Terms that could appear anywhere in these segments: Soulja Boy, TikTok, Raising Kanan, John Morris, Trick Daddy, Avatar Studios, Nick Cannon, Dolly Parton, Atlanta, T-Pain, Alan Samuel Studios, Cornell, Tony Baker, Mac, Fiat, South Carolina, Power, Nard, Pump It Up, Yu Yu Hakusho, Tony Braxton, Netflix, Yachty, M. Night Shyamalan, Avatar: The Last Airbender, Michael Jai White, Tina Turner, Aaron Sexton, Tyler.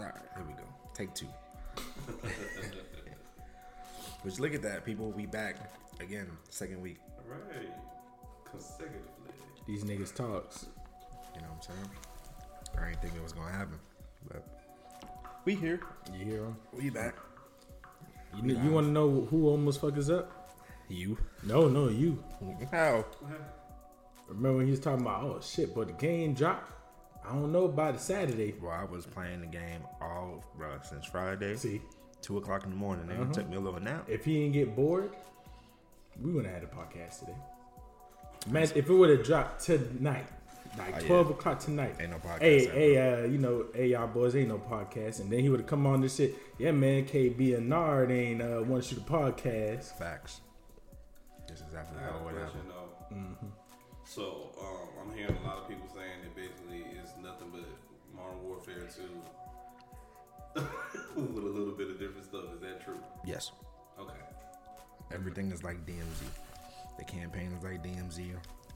All right, here we go. Take two. Which, look at that, people. We back again, second week. All right. Consecutively. These niggas talks. You know what I'm saying? I ain't thinking it was going to happen. But we here. You hear him? We back. You want to know who almost fucked us up? You. No, you. How? Remember when he was talking about, oh, shit, but the game dropped? I don't know about it Saturday. Well, I was playing the game all, bro, since Friday. See? 2:00 in the morning. They took me a little nap. If he didn't get bored, we wouldn't have had a podcast today. Man, if it would have dropped tonight, like 12:00 tonight. Ain't no podcast. Hey, y'all boys, ain't no podcast. And then he would have come on this shit. Yeah, man, KB and Nard ain't want to shoot a podcast. Facts. This is exactly what happened. Mm-hmm. So, I'm hearing a lot of people saying that basically it's nothing but Modern Warfare 2 with a little bit of different stuff. Is that true? Yes. Okay. Everything is like DMZ. The campaign is like DMZ.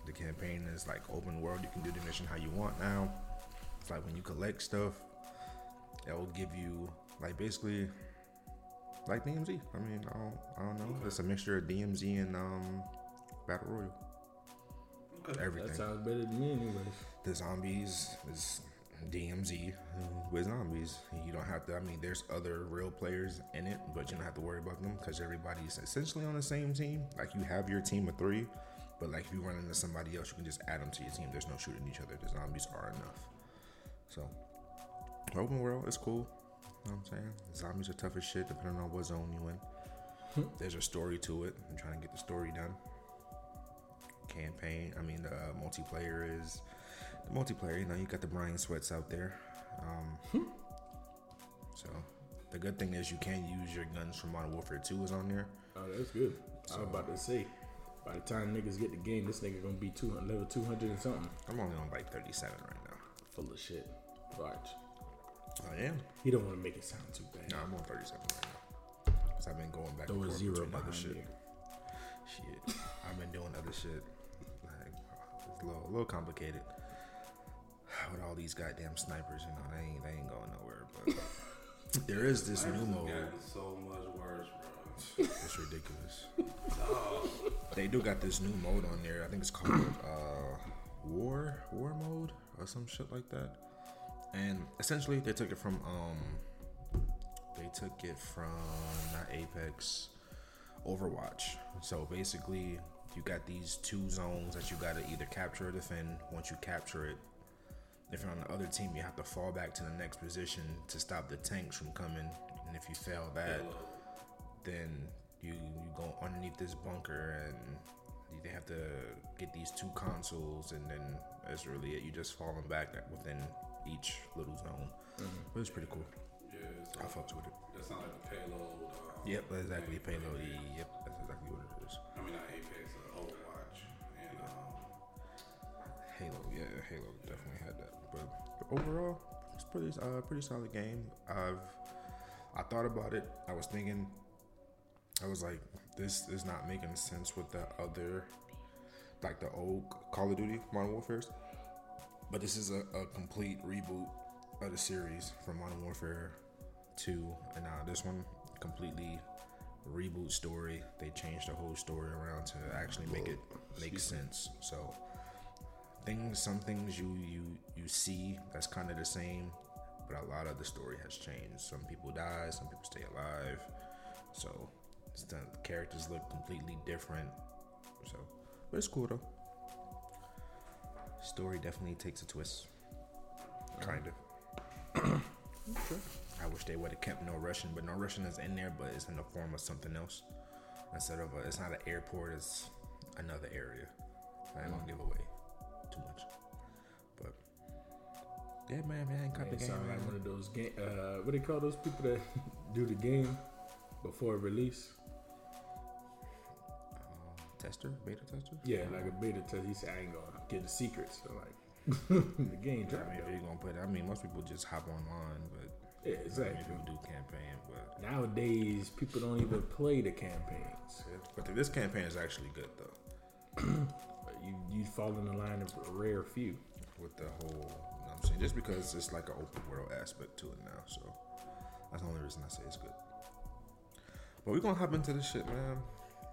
The campaign is like open world. You can do the mission how you want now. It's like when you collect stuff, that will give you like basically like DMZ. I mean, I don't know. Okay. It's a mixture of DMZ and Battle Royale. Okay. Everything. That sounds better than me, anyways. The zombies is DMZ with zombies. You don't have to. I mean, there's other real players in it, but you don't have to worry about them because everybody's essentially on the same team. Like you have your team of three. But like if you run into somebody else, you can just add them to your team. There's no shooting each other. The zombies are enough. So open world is cool. You know what I'm saying? The zombies are tough as shit depending on what zone you in. There's a story to it. I'm trying to get the story done. Campaign. I mean, the multiplayer is the multiplayer. You know, you got the Brian Sweats out there. So the good thing is you can use your guns from Modern Warfare 2 is on there. Oh, that's good. So, I was about to say. By the time niggas get the game, this nigga gonna be level 200 and something. I'm only on like 37 right now. Full of shit. Watch. I am. He don't want to make it sound too bad. No, I'm on 37 right now. Cause I've been going back and forth between other shit. Shit. I've been doing other shit. Like it's a little complicated. With all these goddamn snipers, you know, they ain't going nowhere. But there is this new mode. So much worse, bro. It's ridiculous. They do got this new mode on there. I think it's called War mode or some shit like that. And essentially, they took it from not Apex, Overwatch. So basically, you got these two zones that you gotta either capture or defend. Once you capture it, if you're on the other team, you have to fall back to the next position to stop the tanks from coming. And if you fail that. Then you go underneath this bunker and they have to get these two consoles and then that's really it. You just falling back within each little zone. Mm-hmm. But it's pretty cool. Yeah, I fucked with it. That sounds like a payload. Yep, that's exactly a payload. Yeah. Yep, that's exactly what it is. I mean, not Apex, Overwatch, and Halo. Yeah, Halo definitely had that. But overall, it's pretty solid game. I thought about it. I was thinking. I was like, this is not making sense with the other, like the old Call of Duty Modern Warfare. But this is a complete reboot of the series from Modern Warfare 2. And now this one, completely reboot story. They changed the whole story around to actually make it make sense. So some things you see that's kind of the same, but a lot of the story has changed. Some people die, some people stay alive. So the characters look completely different, so but it's cool though. Story definitely takes a twist, kind of. Okay. I wish they would have kept No Russian, but No Russian is in there, but it's in the form of something else instead of it's not an airport; it's another area. I don't give away too much, but yeah, man, got the game. Sound like one of those game. What do they call those people that do the game before release? Beta tester? Yeah, like a beta tester. He said, I ain't gonna get the secrets. So, like, the game dropped. I mean, if you're gonna put it, I mean, most people just hop online, but yeah, exactly. I mean, people do campaign, but nowadays, people don't even play the campaigns. Yeah. But this campaign is actually good, though. You fall in the line of a rare few with the whole, you know what I'm I'm saying? Just because it's like an open world aspect to it now. So that's the only reason I say it's good. But we're going to hop into this shit, man.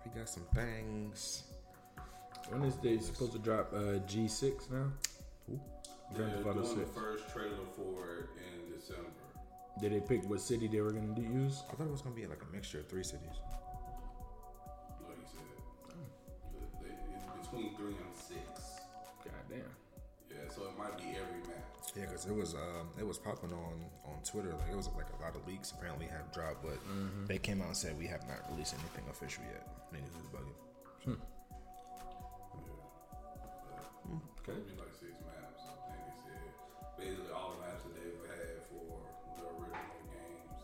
We got some things. When is they supposed to drop G6 now? They're doing the first trailer for it in December. Did they pick what city they were going to use? I thought it was going to be like a mixture of three cities. No, you said it. It's between 3 and 6. Goddamn. Yeah, so it might be every map. Yeah, because it was popping on Twitter. Like it was like a lot of leaks apparently have dropped, but they came out and said we have not released anything official yet. Niggas is bugging. So. Yeah. Okay. It'd be like 6 maps. I think they said basically all the maps that they've had for the original games.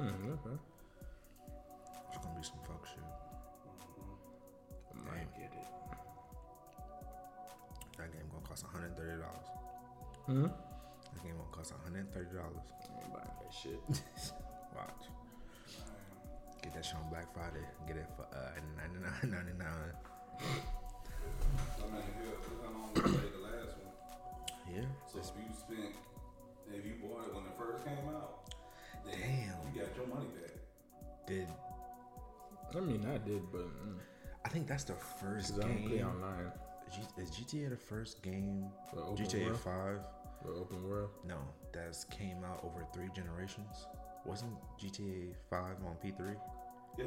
Mm-hmm. Okay. It's gonna be some fuck shit. Mm-hmm. I might get it. That game gonna cost $130. Hmm? That game gonna cost $130. Ain't buying that shit. Watch. Get that shit on Black Friday. Get it for $99.99. I mean, how long did you play the last one? Yeah. So if you bought it when it first came out, then damn, you got your money back. I think that's the first game. I don't play online. Is GTA the first game? GTA 5? The open world? No, that's came out over 3 generations. Wasn't GTA 5 on P3? Yeah.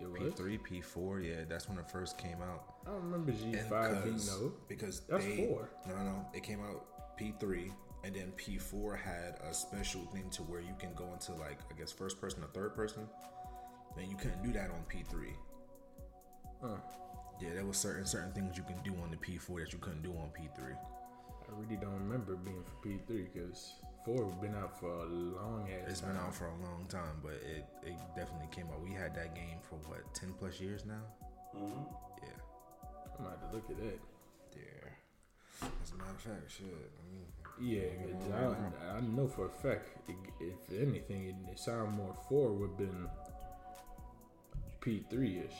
It was? P3, P4, yeah, that's when it first came out. I don't remember G5 being though. Because that's 4. No, it came out P3, and then P4 had a special thing to where you can go into, like, I guess first person or third person. Then you couldn't do that on P3. Huh. Yeah, there was certain things you can do on the P4 that you couldn't do on P3. I really don't remember being for P3 because 4 has been out for a long ass time. It's been out for a long time, but it definitely came out. We had that game for, what, 10 plus years now? Mm-hmm. Yeah. I'm about to look at it. Yeah. As a matter of fact, shit. I know for a fact, if anything, it sounded more 4 would have been P3-ish.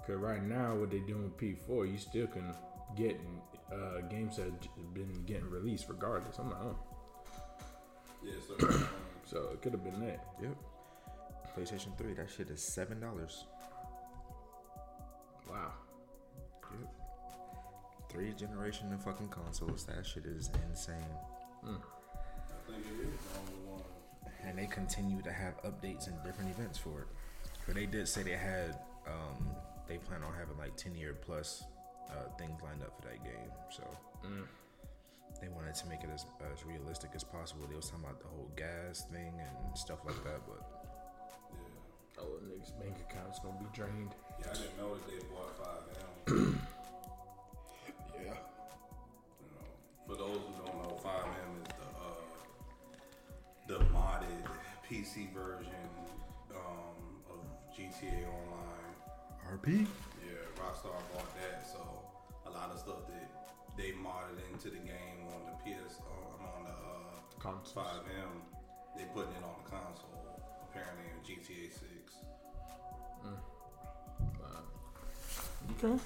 Because right now, what they're doing with P4, you still can get games that have been getting released regardless. I'm like, oh. Yeah, so it could have been that. Yep. PlayStation 3, that shit is $7. Wow. Yep. 3 generation of fucking consoles. That shit is insane. Mm. I think it is the only one. And they continue to have updates and different events for it. But they did say they had... they plan on having like 10-year plus things lined up for that game. So they wanted to make it as realistic as possible. They was talking about the whole gas thing and stuff like that, but yeah. Oh, the niggas' bank account's gonna be drained. Yeah, I didn't know that they bought 5M. Yeah. You know, for those who don't know, 5M is the modded PC version of GTA Online. RP? Yeah, Rockstar bought that, so a lot of stuff that they modded into the game on the PS, on the 5M, they putting it on the console, apparently in GTA 6. Okay.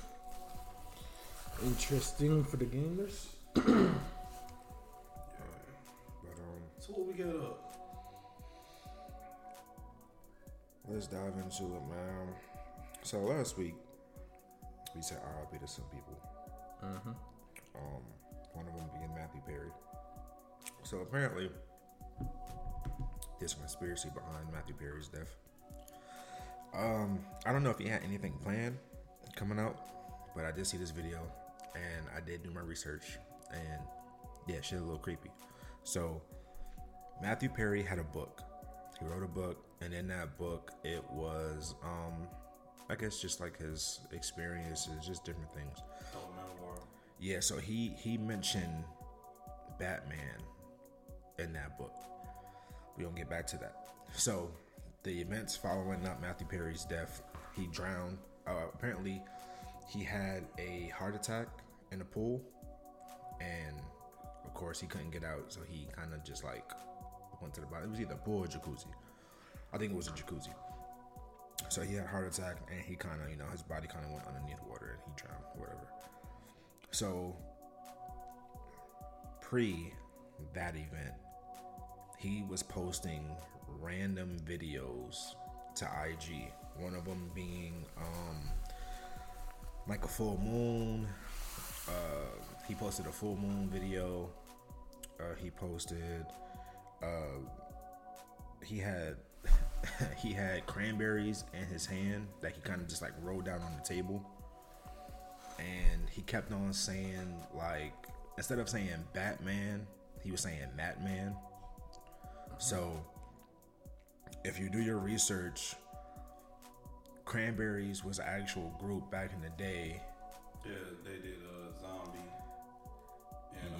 Interesting for the gamers. Yeah. So what we got up? Let's dive into it, man. So last week, we said RIP to some people. Mm-hmm. One of them being Matthew Perry. So apparently, there's a conspiracy behind Matthew Perry's death. I don't know if he had anything planned coming out, but I did see this video, and I did do my research, and yeah, shit's a little creepy. So Matthew Perry had a book. He wrote a book, and in that book, it was... I guess just like his experiences, just different things. Oh, memoir. Yeah, so he mentioned Batman in that book. We don't get back to that. So the events following up Matthew Perry's death, he drowned. Apparently, he had a heart attack in a pool, and of course he couldn't get out, so he kind of just like went to the bottom. It was either a pool or a jacuzzi. I think it was a jacuzzi. So he had a heart attack, and he kind of, you know, his body kind of went underneath water, and he drowned, whatever. So, pre that event, he was posting random videos to IG. One of them being like a full moon. He posted a full moon video. He posted. He had cranberries in his hand that he kind of just like rolled down on the table, and he kept on saying, like, instead of saying Batman, he was saying Matman. So if you do your research, Cranberries was an actual group back in the day. Yeah, they did a Zombie and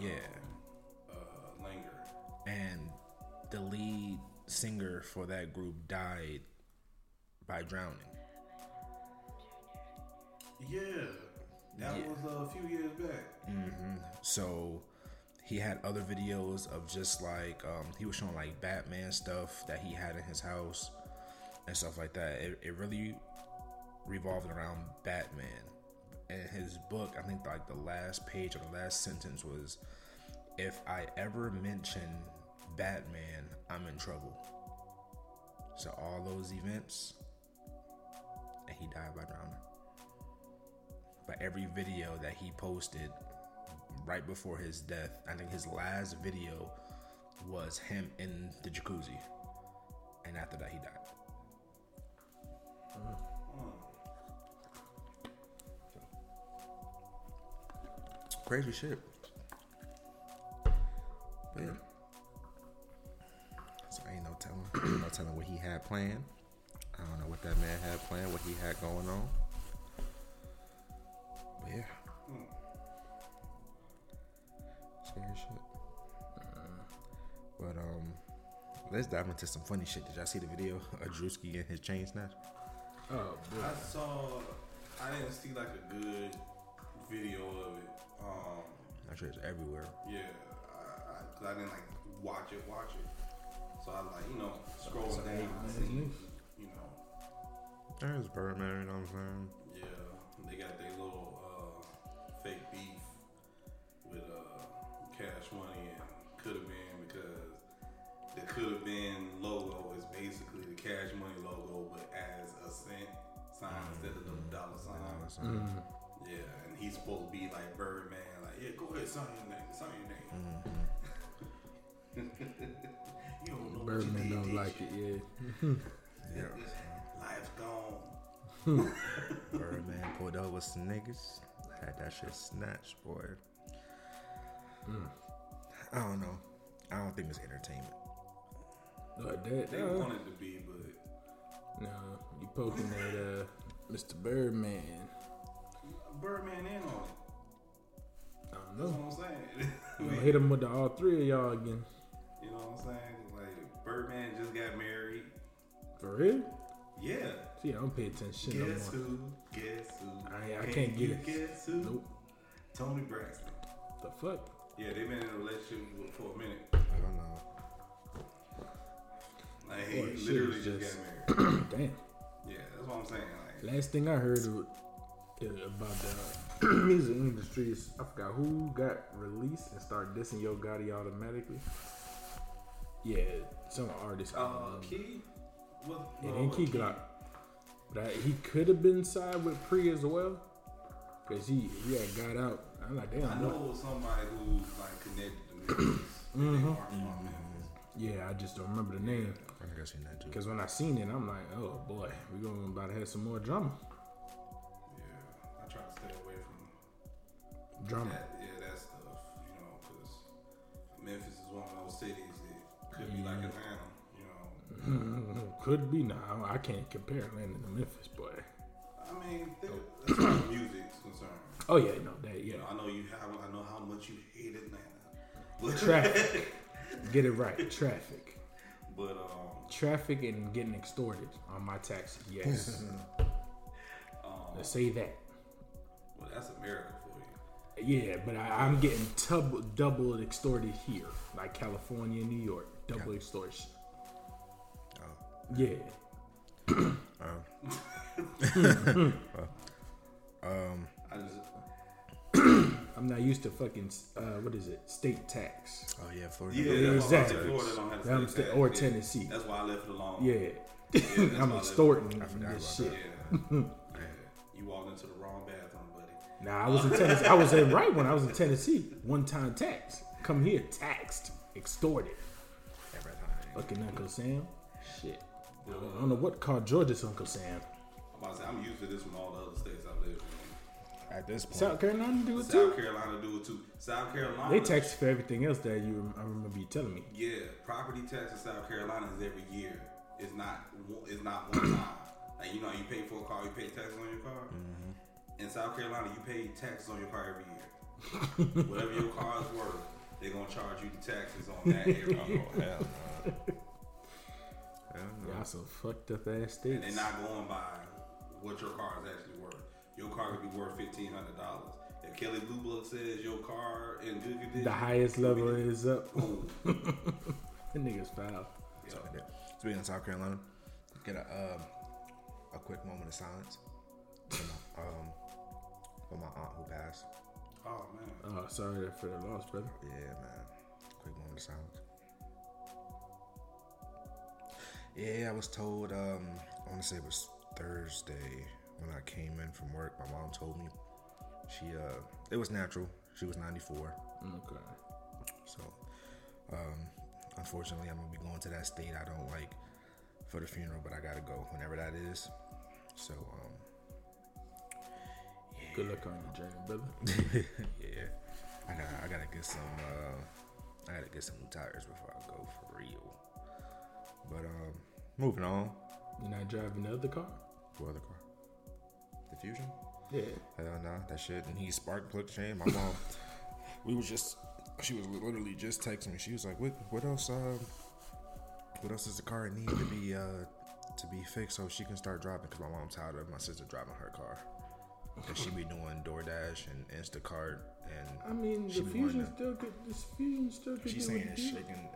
Linger. And the lead singer for that group died by drowning. Yeah, that was a few years back. Mm-hmm. So he had other videos of just like, he was showing like Batman stuff that he had in his house and stuff like that. It really revolved around Batman. And his book, I think like the last page or the last sentence was, if I ever mention Batman, I'm in trouble. So all those events, and he died by drowning. But every video that he posted right before his death, I think his last video was him in the jacuzzi, and after that he died. So. Crazy shit. But yeah, so ain't no telling what he had planned. I don't know what that man had planned, what he had going on. But yeah. Shit. But let's dive into some funny shit. Did y'all see the video of Druski and his chain snatch? Oh, boy. I didn't see like a good video of it. I'm sure it's everywhere. Yeah, because I didn't like watch it. So I was like, scrolling down, you know. There's Birdman, you know what I'm saying? Yeah, they got their little fake beef with Cash Money and Could Have Been, because the Could Have Been logo is basically the Cash Money logo, but as a cent sign instead of the dollar sign. Mm-hmm. Yeah, and he's supposed to be like Birdman, like, yeah, go ahead, sign your name. Mm-hmm. You don't know Birdman what you did, don't like it, yeah. Yeah. Life's gone. Birdman pulled up with some niggas, had that shit snatched, boy. I don't know. I don't think it's entertainment. Like that, they want it to be, but no, you poking at Mr. Birdman. Birdman in on it. I don't know. That's what I'm saying. I'm gonna hit him with all three of y'all again. You know what I'm saying? Like Birdman just got married. For real? Yeah. See, I don't pay attention. Guess who? I can't get it. Guess who? Nope. Tony Braxton. The fuck? Yeah, they've been in a relationship for a minute. I don't know. Like, he literally just got married. Damn. Yeah, that's what I'm saying. Like, last thing I heard about the music industry is, I forgot who got released and started dissing Yo Gotti automatically. Yeah, some artist. Key? It ain't Key Glock. But he could have been side with Pre as well. Because he had got out. I'm like, damn. I know somebody who's like connected to Memphis. Yeah, I just don't remember the name. I think I've seen that too. Because when I seen it, I'm like, oh boy, we're going to about to have some more drama. Yeah, I try to stay away from drama. That stuff, you know, because Memphis is one of those cities that could be like Atlanta, you know. Could be, nah. I can't compare Atlanta to Memphis, boy. I mean, as far as music's concerned. Oh yeah, no, that yeah. I know how much you hate Atlanta. Traffic. Get it right, traffic. But traffic and getting extorted on my taxi. Yes. Let's say that. Well, that's America for you. Yeah, but I'm getting double extorted here, like California, New York, double extortion. Oh. Yeah. Well, I I'm not used to fucking what is it? State tax. Oh yeah, Florida. Yeah, exactly. Florida don't have state tax. Or Tennessee. That's why I left it alone. Yeah, I'm extorting this shit. Yeah. You walked into the wrong bathroom, buddy. Nah, I was in Tennessee. I was in right when I was in Tennessee. One time tax. Come here, taxed, extorted. Everything. Fucking Uncle Sam. Shit. I don't know what called Georgia's Uncle Sam. I'm used to this from all the other states I've lived in. At this point, South Carolina do it too. South Carolina. They tax for everything else that I remember you telling me. Yeah, property tax in South Carolina is every year. It's not one time. Like, you know, you pay for a car, you pay taxes on your car. Mm-hmm. In South Carolina, you pay taxes on your car every year. Whatever your car is worth, they're gonna charge you the taxes on that every year. Oh, hell no. Y'all some fucked up ass states. And they're not going by what your car is actually worth. Your car could be worth $1,500. If Kelly Blue Blood says your car in good condition, the highest level is up. That nigga's foul. Yeah. Speaking of South Carolina, get a quick moment of silence for my aunt who passed. Oh man. Oh, sorry for the loss, brother. Yeah, man. Quick moment of silence. Yeah, I was told, I want to say it was Thursday when I came in from work. My mom told me she it was natural. She was 94. Okay. So, unfortunately, I'm going to be going to that state I don't like for the funeral, but I got to go whenever that is. So, yeah. Good luck on your journey, brother. Yeah. I got to get some new tires before I go for real. But, moving on. You're not driving the other car? What other car? The Fusion? Yeah. Hell nah, that shit. And he spark plug chain. My mom, she was literally just texting me. She was like, what else does the car need to be fixed so she can start driving? Because my mom's tired of my sister driving her car. And she be doing DoorDash and Instacart. And I mean, the Fusion still could. She's saying it's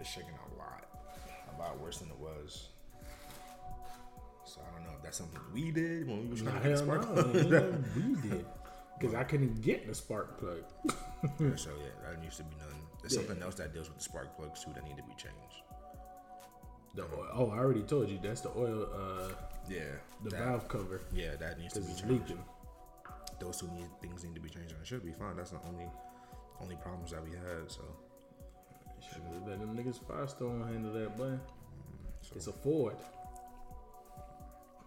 shaking a lot. A lot worse than it was. So I don't know if that's something we did when we was trying to get a spark plug. We did. Because I couldn't get the spark plug. Yeah, so yeah, that used to be none. There's something else that deals with the spark plugs too that need to be changed. The oil. Oh, I already told you. That's the oil. Valve cover. Yeah, that needs to be changed. Leaking. Those two things need to be changed, and it should be fine. That's the only problems that we had. So. Should have let them niggas Firestone handle that, boy. So, it's a Ford.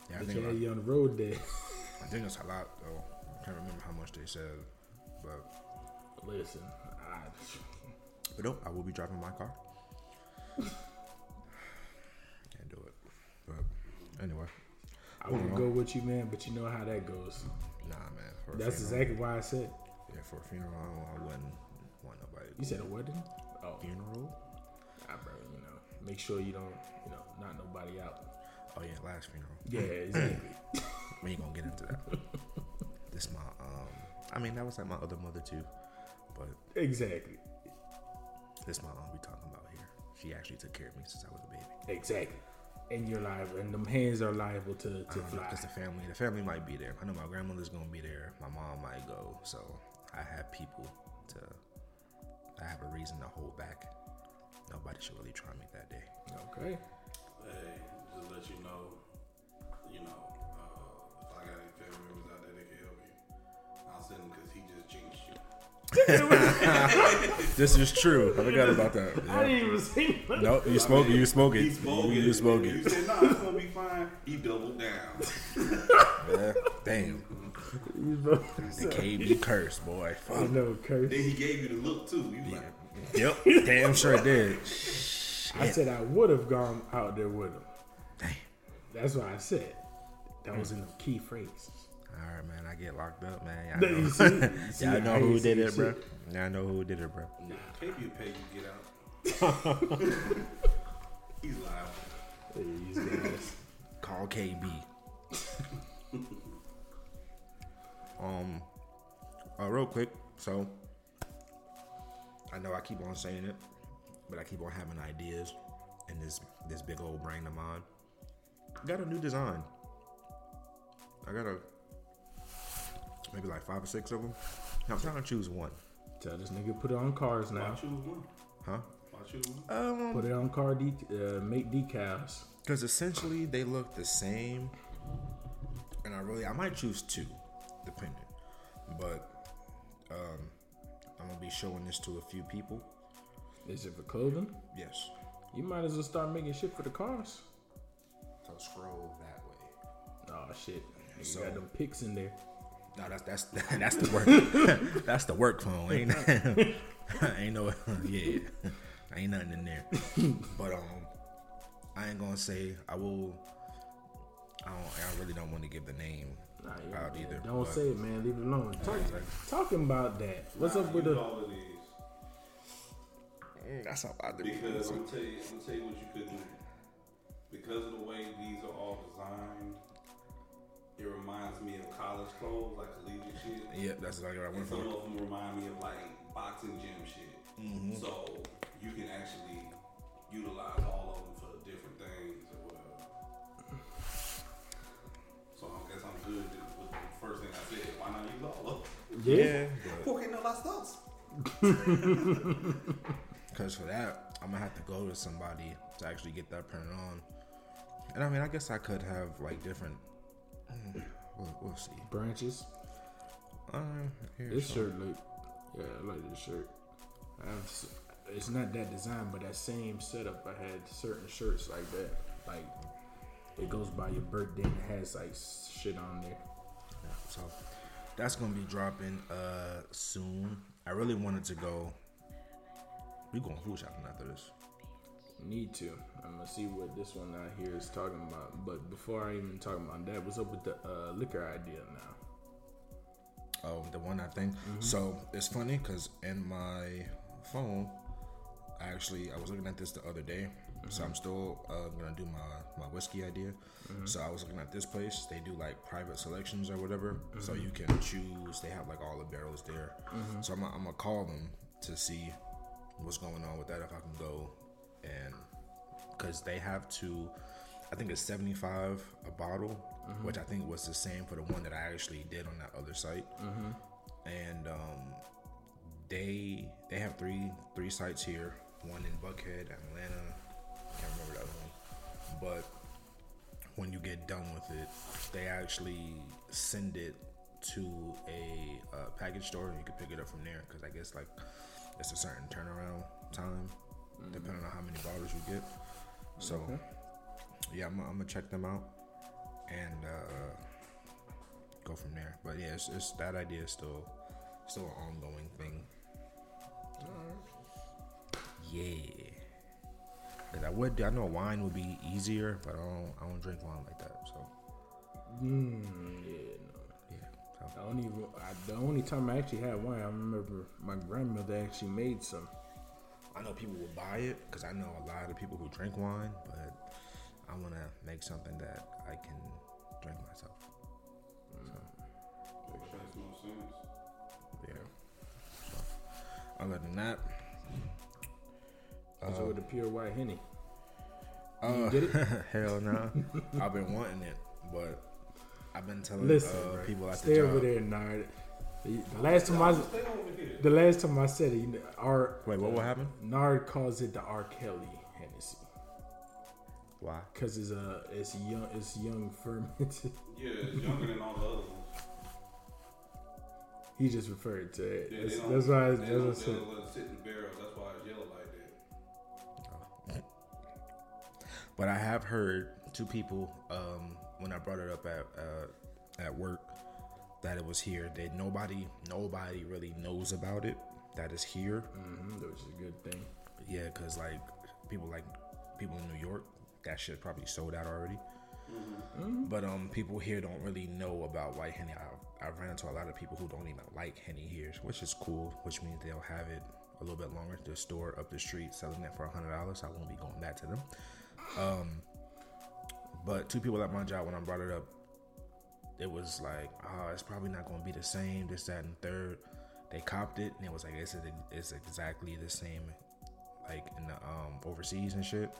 Yeah, you on the road there. I think it's a lot, though. I can't remember how much they said, but listen, but no, I will be driving my car. Can't do it. But anyway, I wouldn't go with you, man. But you know how that goes. Nah, man. That's funeral, exactly why I said. Yeah, for a funeral, I wouldn't want nobody. You said a wedding. Oh. Funeral? Nah, bro, you know, make sure you don't, you know, knock nobody out. Oh, yeah, last funeral. Yeah, exactly. We ain't gonna get into that. This my, that was like my other mother, too. But exactly. This my aunt we talking about here. She actually took care of me since I was a baby. Exactly. And you're liable, and them hands are liable to fly. Because the family might be there. I know my grandmother's gonna be there. My mom might go. So I have a reason to hold back. Nobody should really try me that day. Okay. Hey, just let you know, if I got any family members out there that can help you, I'll send them because he just jinxed you. This is true. I forgot about that. Yeah. I didn't even see that. Nope, you smoke it. You smoke it. He smoked it. You smoke it. You said, no, it's going to be fine. He doubled down. Yeah, damn. The KB curse, boy. Fuck. No curse. Then he gave you the look too. You like, yep, damn sure I did. I said I would have gone out there with him. Damn. That's what I said. That was in the key phrases. All right, man. I get locked up, man. Y'all know who did it, bro. Y'all know who did it, bro. Nah, pay you get out. He's loud. He's nice. Call KB. Real quick, so I know I keep on saying it, but I keep on having ideas in this big old brain of mine. Got a new design. I got maybe like 5 or 6 of them. Now I'm trying to choose one. Tell this nigga put it on cars now. Why choose one? Huh? Why choose one? Put it on car make decals. Because essentially they look the same. And I might choose two, depending. But I'm gonna be showing this to a few people. Is it for clothing? Yes. You might as well start making shit for the cars. So scroll that way. Oh shit! So, you got them pics in there. No, that's the work. That's the work phone. Ain't nothing in there. But I ain't gonna say I will. I really don't want to give the name out either. Don't say it, man. Leave it alone. Talking about that. What's up with the? That's not bad. Because I'm gonna tell you what you could do. Because of the way these are all designed, it reminds me of college clothes, like collegiate shit. Yeah, that's exactly what I went for. Some of them remind me of like boxing gym shit. Mm-hmm. So you can actually utilize all of them for different things or whatever. So I guess I'm good with the first thing I said. Why not use all of them? Yeah. Porque no las dos. Because for that, I'm going to have to go to somebody to actually get that printed on. And I mean, I guess I could have like different, we'll see. Branches. This shirt look, yeah, I like this shirt. It's not that design, but that same setup, I had certain shirts like that. Like, it goes by your birthday and it has like shit on there. Yeah, so, that's going to be dropping soon. I really wanted to go. We going food shopping after this. Need to. I'm gonna see what this one out here is talking about. But before I even talk about that, what's up with the liquor idea now? Oh, the one I think. Mm-hmm. So it's funny because in my phone, I was looking at this the other day. Mm-hmm. So I'm still gonna do my whiskey idea. Mm-hmm. So I was looking at this place. They do like private selections or whatever. Mm-hmm. So you can choose. They have like all the barrels there. Mm-hmm. So I'm gonna call them to see what's going on with that, if I can go. And because they have to, I think it's $75 a bottle, mm-hmm. which I think was the same for the one that I actually did on that other site. Mm-hmm. And they have three sites here, one in Buckhead, Atlanta, I can't remember that one. But when you get done with it, they actually send it to a package store and you can pick it up from there, because I guess like it's a certain turnaround time, mm-hmm. depending on how many bottles you get. So, okay. Yeah, I'm gonna check them out and go from there. But yeah, it's that idea is still an ongoing thing. Right. Yeah, and I know wine would be easier, but I don't drink wine like that. So, yeah. The only time I actually had wine, I remember my grandmother actually made some. I know people will buy it because I know a lot of people who drink wine, but I want to make something that I can drink myself. So, that makes no sense. Yeah. So, other than that, so with the pure white Henny, you get it? Hell no. I've been wanting it, but. I've been telling people at the job. Stay over there, Nard. The last time I said it, you know, wait, what will happen? Nard calls it the R. Kelly Hennessy. Why? Because it's young fermented. Yeah, it's younger than all the other ones. He just referred to it. Yeah, that's why it's yellow. That's why it's yellow like that. Oh. But I have heard two people. When I brought it up at work, that it was here, that nobody really knows about it. That is here, which is a good thing. Yeah, cause like people in New York, that shit probably sold out already. Mm-hmm. But people here don't really know about white Henny. I've ran into a lot of people who don't even like Henny here, which is cool. Which means they'll have it a little bit longer. The store up the street selling it for $100. I won't be going back to them. But two people at my job, when I brought it up, it was like, oh, it's probably not going to be the same, this, that, and third. They copped it, and it was like, it's exactly the same, like in the overseas and shit. It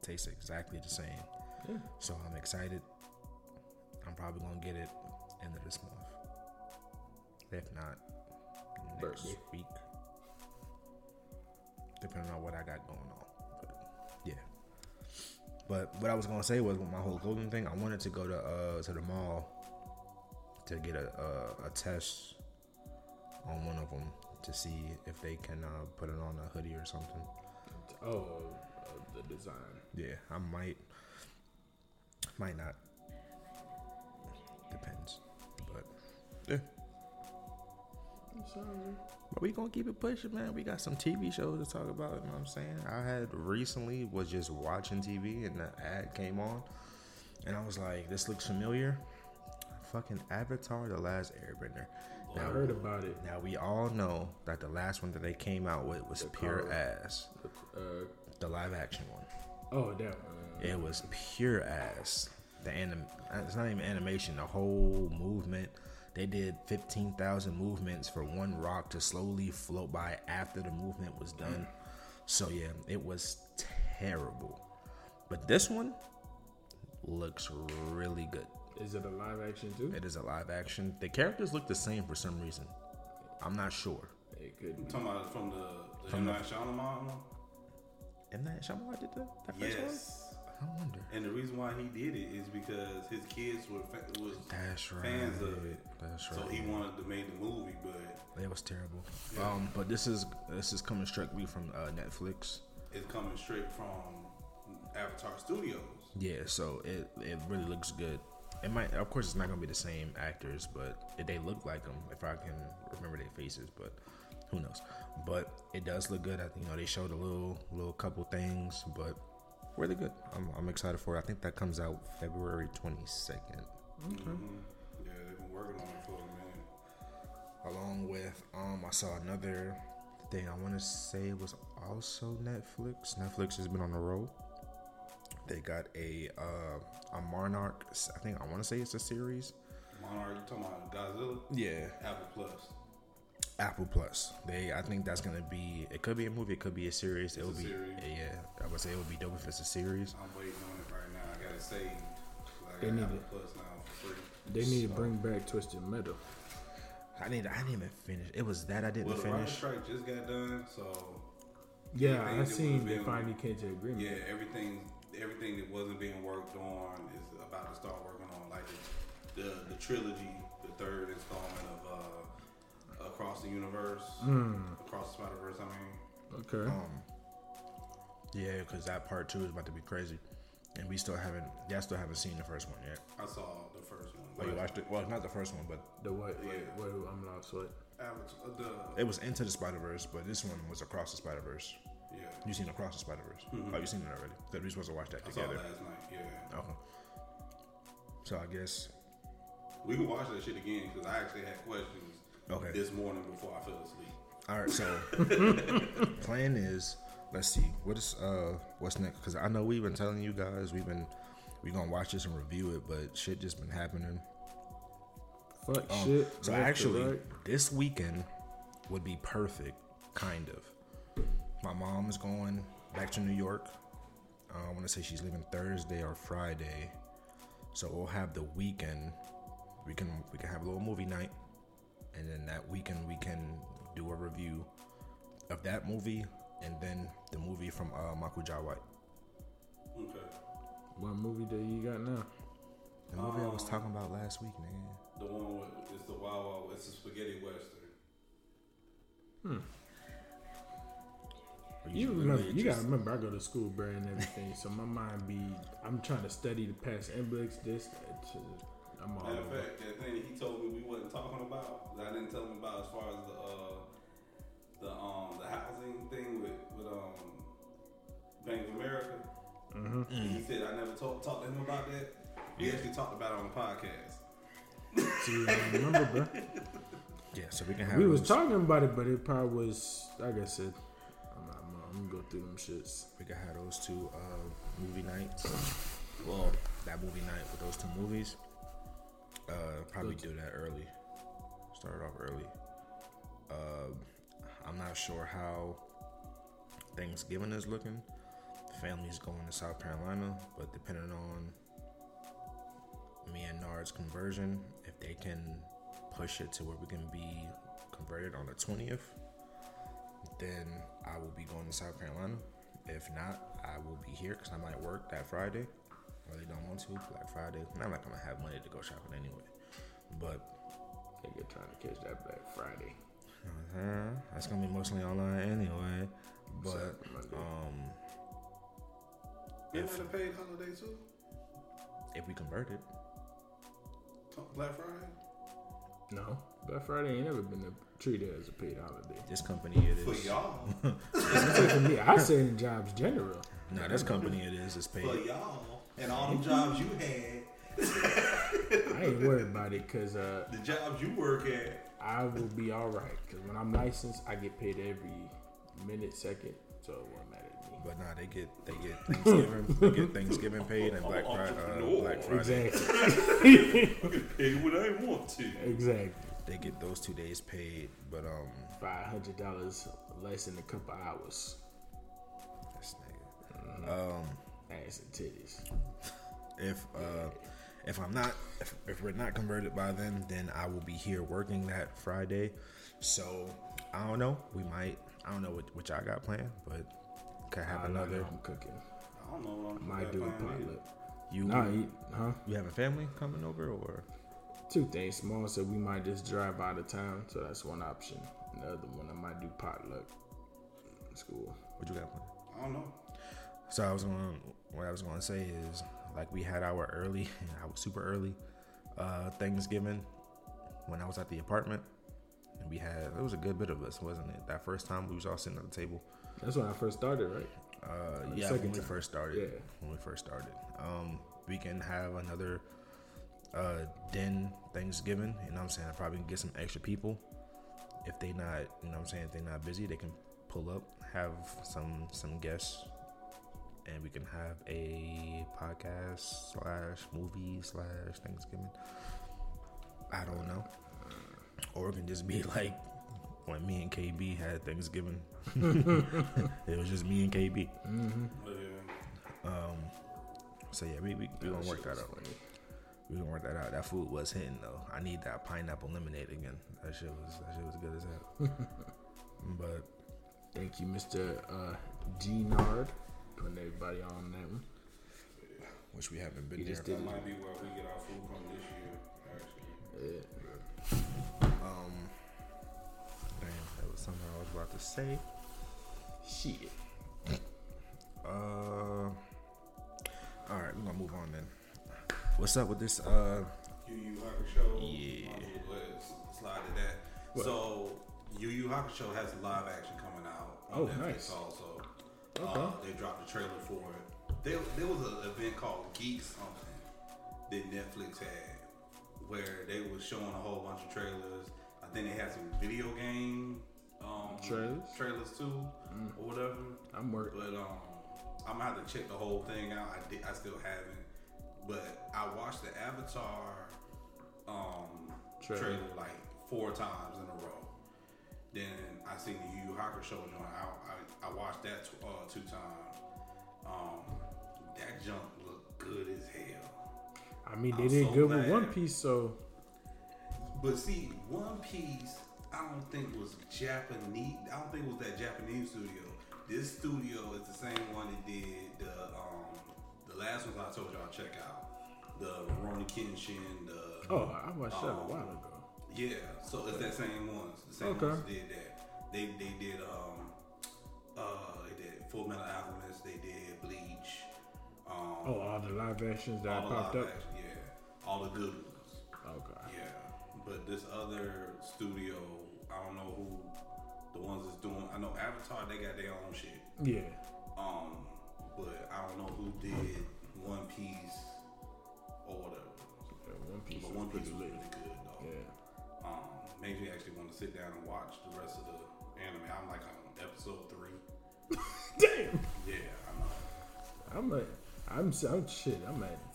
tastes exactly the same. Yeah. So I'm excited. I'm probably going to get it end of this month. If not, next week. depending on what I got going on. But, yeah. But what I was gonna say was with my whole golden thing, I wanted to go to the mall to get a test on one of them to see if they can put it on a hoodie or something. Oh, the design. Yeah, I might not. Depends, but yeah. I'm sorry. But we gonna keep it pushing, man. We got some TV shows to talk about. You know what I'm saying? I had recently was just watching TV and the ad came on, and I was like, "This looks familiar." Fucking Avatar: The Last Airbender. I heard about it. Now we all know that the last one that they came out with was pure ass. The live action one. Oh, that one. It was pure ass. It's not even animation. The whole movement. They did 15,000 movements for one rock to slowly float by after the movement was done. So yeah, it was terrible. But this one looks really good. Is it a live action too? It is a live action. The characters look the same for some reason. I'm not sure. It could be. You're talking about from the M. Night Shyamalan one? M. Night Shyamalan did that first one? Yes. I wonder. And the reason why he did it is because his kids were fans of it. That's right. So he wanted to make the movie, but it was terrible. Yeah. But this is coming strictly from Netflix. It's coming straight from Avatar Studios. Yeah, so it really looks good. It might, of course, it's not gonna be the same actors, but they look like them if I can remember their faces. But who knows? But it does look good. I think they showed a little couple things, but. Really good. I'm excited for it. I think that comes out February 22nd. Okay. Mm-hmm. Yeah, they've been working on it for a minute. Along with, I saw another thing. I want to say it was also Netflix. Netflix has been on the road. They got a Monarch. I think I want to say it's a series. Monarch, you're talking about Godzilla? Yeah. Apple Plus. I think that's gonna be. It could be a movie. It could be a series. It would be. Yeah, I would say it would be dope if it's a series. I'm waiting on it right now. I gotta say, they need Apple Plus now for free. They need to bring back Twisted Metal. I didn't even finish. It was that I didn't finish. The strike just got done, so yeah, I seen they finally came to agreement. Yeah, everything that wasn't being worked on is about to start working on, like the trilogy, the third installment of. Across the universe, Across the Spider-Verse, Okay. Yeah, because that part 2 is about to be crazy, and I still haven't seen the first one yet. I saw the first one. Oh, you watched it? Well, not the first one, but the what? Yeah. What? I'm not sure. It was Into the Spider-Verse, but this one was Across the Spider-Verse. Yeah. You seen Across the Spider-Verse? Mm-hmm. Oh, you seen it already? That we supposed to watch that together. I saw it last night. Yeah. Okay. So I guess we can watch that shit again because I actually had questions. Okay. This morning before I fell asleep. All right, so plan is, let's see what's next, because I know we've been telling you guys we're gonna watch this and review it, but shit just been happening. Fuck shit. So actually, this weekend would be perfect, kind of. My mom is going back to New York. I want to say she's leaving Thursday or Friday, so we'll have the weekend. We can have a little movie night. And then that weekend, we can do a review of that movie and then the movie from Michael Jai White. Okay. What movie do you got now? The movie I was talking about last week, man. The one with, it's the Wild Wild West, it's a spaghetti western. You gotta remember, I go to school, bro, and everything. So my mind I'm trying to study the past index, this, that, shit. Matter of fact, that thing that he told me we wasn't talking about, that I didn't tell him about, as far as the housing thing with Bank of America. Mm-hmm. He said I never talked to him about that. We actually talked about it on the podcast. See, I remember, bro. Yeah, so we can have. We was talking about it, but it probably was, like I said, I'm gonna go through them shits. We can have those two movie nights. Well, that movie night with those two movies. Probably do that early. Start off early. I'm not sure how Thanksgiving is looking. The family's going to South Carolina, but depending on me and Nard's conversion, if they can push it to where we can be converted on the 20th, then I will be going to South Carolina. If not, I will be here because I might work that Friday. I really don't want to, Black Friday. I'm not going to have money to go shopping anyway. But I think you're trying to catch that Black Friday. That's going to be mostly online anyway. But, Isn't that a paid holiday too? If we convert it. Black Friday? No. Black Friday ain't never been treated as a paid holiday. This company it is. For y'all. For me, I say in jobs general. No, this company it is. It's paid. For y'all. And all them jobs you had. I ain't worried about it because... the jobs you work at. I will be all right because when I'm licensed, I get paid every minute, second. So it won't matter to me. But nah, they get Thanksgiving, they get Thanksgiving paid and Black Friday. Exactly. I can pay what I want to. Exactly. They get those 2 days paid, but $500 less in a couple hours. That's nigga. Ass and titties. If we're not converted by then I will be here working that Friday. So I don't know. We might. I don't know what y'all got planned, but could have another. I'm cooking. I don't know what I'm might do a potluck. You have a family coming over or two things small, so we might just drive out of town. So that's one option. And the other one, I might do potluck. It's cool. What you got planned? I don't know. So what I was gonna say is like we had our early Thanksgiving when I was at the apartment. And we had, it was a good bit of us, wasn't it? That first time we was all sitting at the table. That's when I first started, right? When we first started. We can have another den Thanksgiving, you know what I'm saying? I probably can get some extra people. If they not, you know what I'm saying, if they not busy, they can pull up, have some guests, and we can have a podcast /movie/ Thanksgiving. I don't know. Or it can just be like when me and KB had Thanksgiving. It was just me and KB. Mm-hmm. Yeah. So yeah, we gonna work that out. We gonna work that out. That food was hitting though. I need that pineapple lemonade again. That shit was good as hell. But thank you, Mr. G-Nard, putting everybody on that one. Yeah. Which we haven't been there. That might be where we get our food from this year. Actually. Yeah. That was something I was about to say. Shit. All right, we're gonna move on then. What's up with this? Yu Yu Hakusho. Yeah. Slide to that. What? So Yu Yu Hakusho has live action coming out. On Netflix nice. Also, okay. They dropped the trailer for it. There was an event called Geek Something that Netflix had, where they was showing a whole bunch of trailers. I think they had some video game trailers too, or whatever. I'm working, but I'm gonna have to check the whole thing out. I still haven't, but I watched the Avatar trailer like 4 times in a row. Then I seen the Yu Yu Hakusho joint. I watched that 2 times. That junk looked good as hell. I mean, they did good with One Piece, so. But see, One Piece, I don't think it was that Japanese studio. This studio is the same one that did the last ones I told y'all to check out. The Rurouni Kenshin. I watched that a while ago. Yeah, so it's that same ones. The same ones that did that. They did they did Full Metal Alchemist. They did Bleach. All the live actions that popped up. Action, yeah, all the good ones. Okay. Yeah, but this other studio, I don't know who the ones that's doing. I know Avatar, they got their own shit. Yeah. But I don't know who did One Piece or whatever. Yeah, One Piece was really good though. Yeah. Makes me actually want to sit down and watch the rest of the anime. I'm like on episode 3. Damn. Yeah, I know. I'm at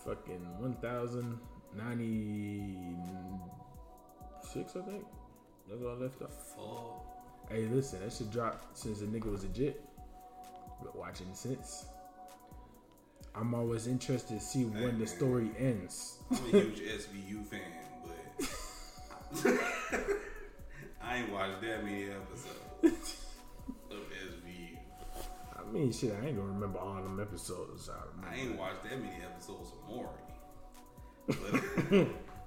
fucking 1,096, I think. That's all I left off. Fuck. Hey, listen, that shit dropped since the nigga was legit. But watching since. I'm always interested to see when the story ends. I'm a huge SVU fan, but I ain't watched that many episodes. I mean, shit, I ain't gonna remember all them episodes. I ain't watched that many episodes of Maury.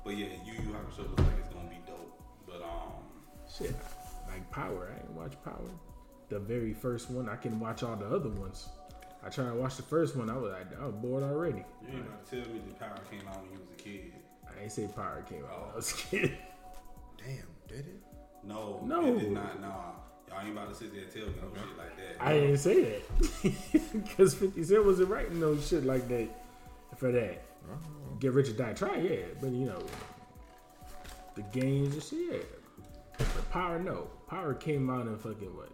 But yeah, Yu Yu Hakusho looks like it's gonna be dope. But shit, like Power, I ain't watch Power. The very first one, I can watch all the other ones. I tried to watch the first one, I was like, I was bored already. You ain't about to tell me that Power came out when you was a kid. I ain't say Power came out when I was a kid. Damn, did it? No, it did not. Nah, y'all ain't about to sit there and tell me no shit like that. I didn't say that because 50 Cent wasn't writing no shit like that for that. Get Rich or Die Trying, yeah, but you know, the games and shit. Yeah. But Power, no, Power came out in fucking what,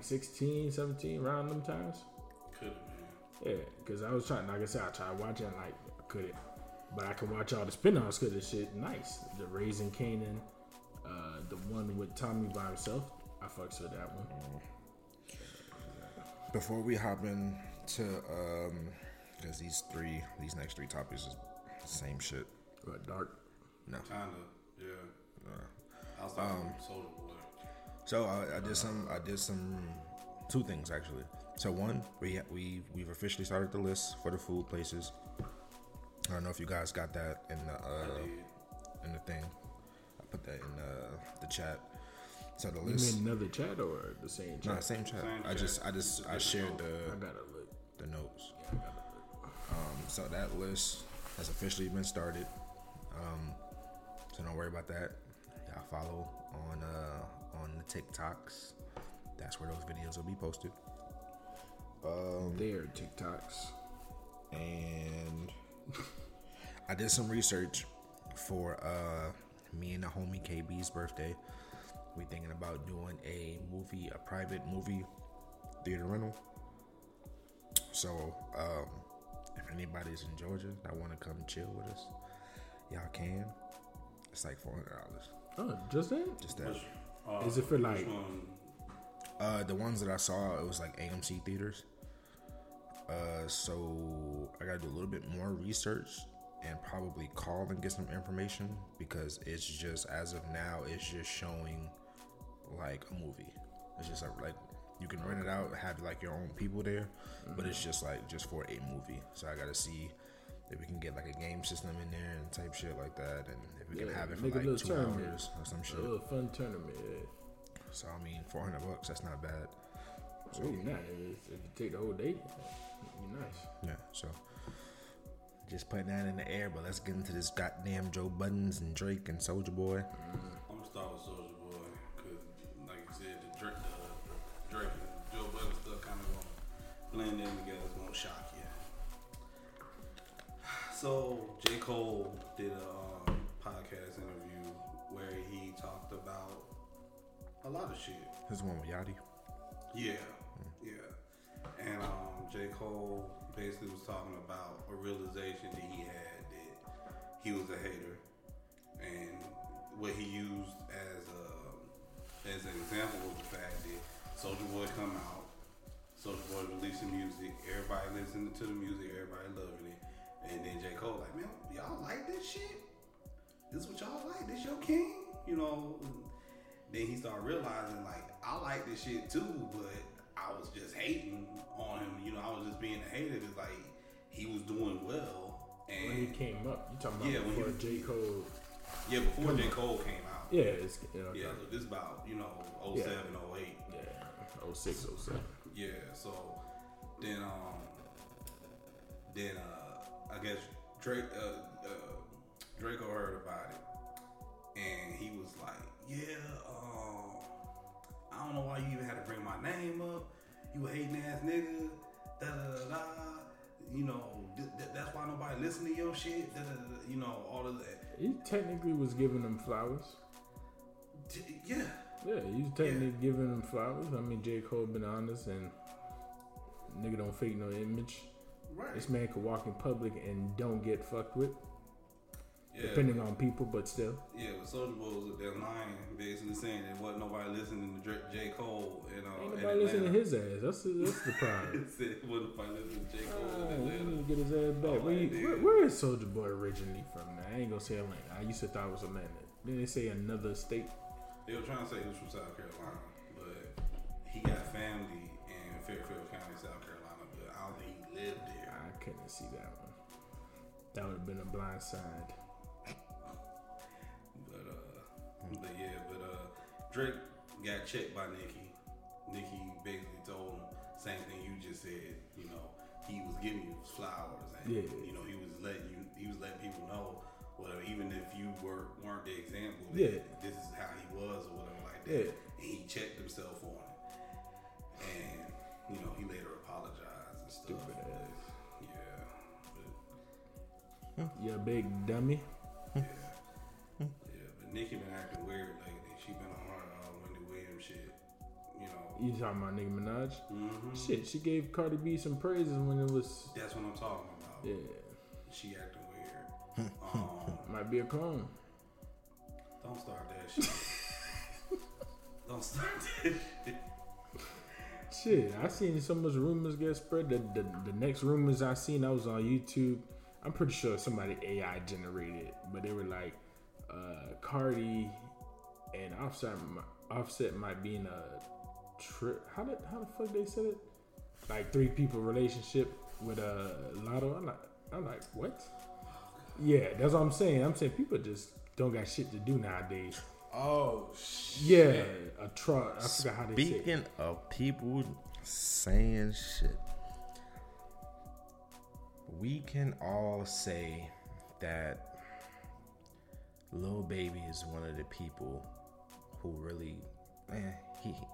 16, 17, around them times. Could have, man. Yeah, because I was trying. Like I said, I tried watching, like I couldn't. But I can watch all the spin-offs because this shit nice. The Raising Kanan, the one with Tommy by himself. I fucks with that one. Before we hop in to, because these next three topics is the same shit. What, dark? No. Kinda, yeah. I was talking Soulja Boy. So I did two things actually. So one, we've officially started the list for the food places. I don't know if you guys got that in the thing. I put that in the chat. So the list. You mean another chat or the same chat? No, same chat. I shared the notes. Yeah, I gotta look. So that list has officially been started. So don't worry about that. Y'all follow on the TikToks. That's where those videos will be posted. They're TikToks. And I did some research for me and the homie KB's birthday. We thinking about doing a private movie theater rental. So if anybody's in Georgia that want to come chill with us, y'all can. It's like $400. Oh, just that? Just that. Is it for like the ones that I saw? It was like AMC theaters. So I gotta do a little bit more research and probably call and get some information because it's just, as of now, it's just showing like a movie. It's just like you can rent it out, have like your own people there, but it's just like just for a movie. So I gotta see if we can get like a game system in there and type shit like that, and if we can have it for like 2 hours or some shit. A little fun tournament. So I mean, $400, that's not bad. So not if you take the whole day. Nice. Yeah, so just putting that in the air, but let's get into this goddamn Joe Buddens and Drake and Soulja Boy. I'm gonna start with Soulja Boy because, like you said, the Drake and Joe Budden stuff kind of gonna blend in together. It's gonna shock you. So J. Cole did a podcast interview where he talked about a lot of shit. His one with Yachty. Yeah, yeah. And J. Cole basically was talking about a realization that he had that he was a hater, and what he used as an example was the fact that Soulja Boy come out, Soulja Boy releasing music, everybody listening to the music, everybody loving it, and then J. Cole like, man, y'all like this shit? This what y'all like? This your king? You know? Then he started realizing like, I like this shit too, but I was just hating on him, you know. I was just being a hater. It's like he was doing well, and when he came up, you talking about before J. Cole? Yeah, before J. Cole came out. Yeah, it's okay. Yeah. So this about 07, 08. Yeah, 06, 07. Yeah. So then, I guess Draco heard about it, and he was like, yeah. I don't know why you even had to bring my name up. You a hating ass nigga. Da da da da. You know, that's why nobody listen to your shit. Da da da. You know, all of that. He technically was giving them flowers. Yeah. Yeah, he was technically giving them flowers. I mean, J. Cole been honest and nigga don't fake no image. Right. This man could walk in public and don't get fucked with. Yeah. Depending on people, but still. Yeah, but Soulja Boy was up there lying, basically saying there wasn't nobody listening to J. Cole. Ain't nobody listening to his ass. That's the problem. It wasn't nobody listening to J. Cole in Atlanta. He didn't get his ass back. Where is Soulja Boy originally from? Now? I ain't gonna say Atlanta. I used to thought it was Atlanta. Then they say another state. They were trying to say he was from South Carolina, but he got family in Fairfield County, South Carolina, but I don't think he lived there. I couldn't see that one. That would have been a blind side. But Drake got checked by Nicki. Nicki basically told him same thing you just said. You know, he was giving you flowers, and you know, he was letting people know. Whatever, even if you weren't the example, this is how he was or whatever like that. Yeah. And he checked himself on it. And, you know, he later apologized and stuff. Stupid ass. Yeah. But, you a big dummy. Yeah. But Nicki been acting weird lately. She been on her Wendy Williams shit. You know. You talking about Nicki Minaj? Mm-hmm. Shit, she gave Cardi B some praises when it was... That's what I'm talking about. Yeah. She acting weird. Might be a clone. Don't start that shit. Don't start that shit. Shit, I seen so much rumors get spread. The next rumors I seen, I was on YouTube. I'm pretty sure somebody AI generated, but they were like, Cardi and Offset might be in a trip. How the fuck they said it? Like 3 people relationship with a Lotto. I'm like what? Yeah, that's what I'm saying. I'm saying people just don't got shit to do nowadays. Oh, shit. Yeah, a truck. I forgot how they say it. Speaking of people saying shit, we can all say that Lil Baby is one of the people who really,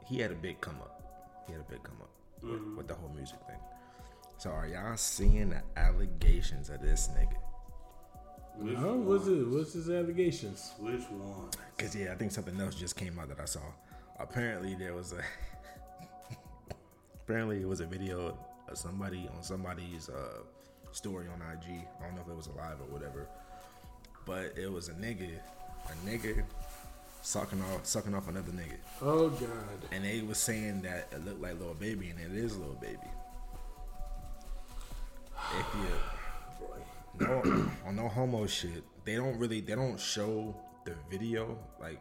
he had a big come up. He had a big come up with the whole music thing. So are y'all seeing the allegations of this nigga? No, what's his allegations? Which one? Because, I think something else just came out that I saw. Apparently, it was a video of somebody on somebody's story on IG. I don't know if it was live or whatever. But it was a nigga sucking off another nigga. Oh, God. And they was saying that it looked like Lil Baby, and it is Lil Baby. If you... Boy. No, on no homo shit. They don't show the video. Like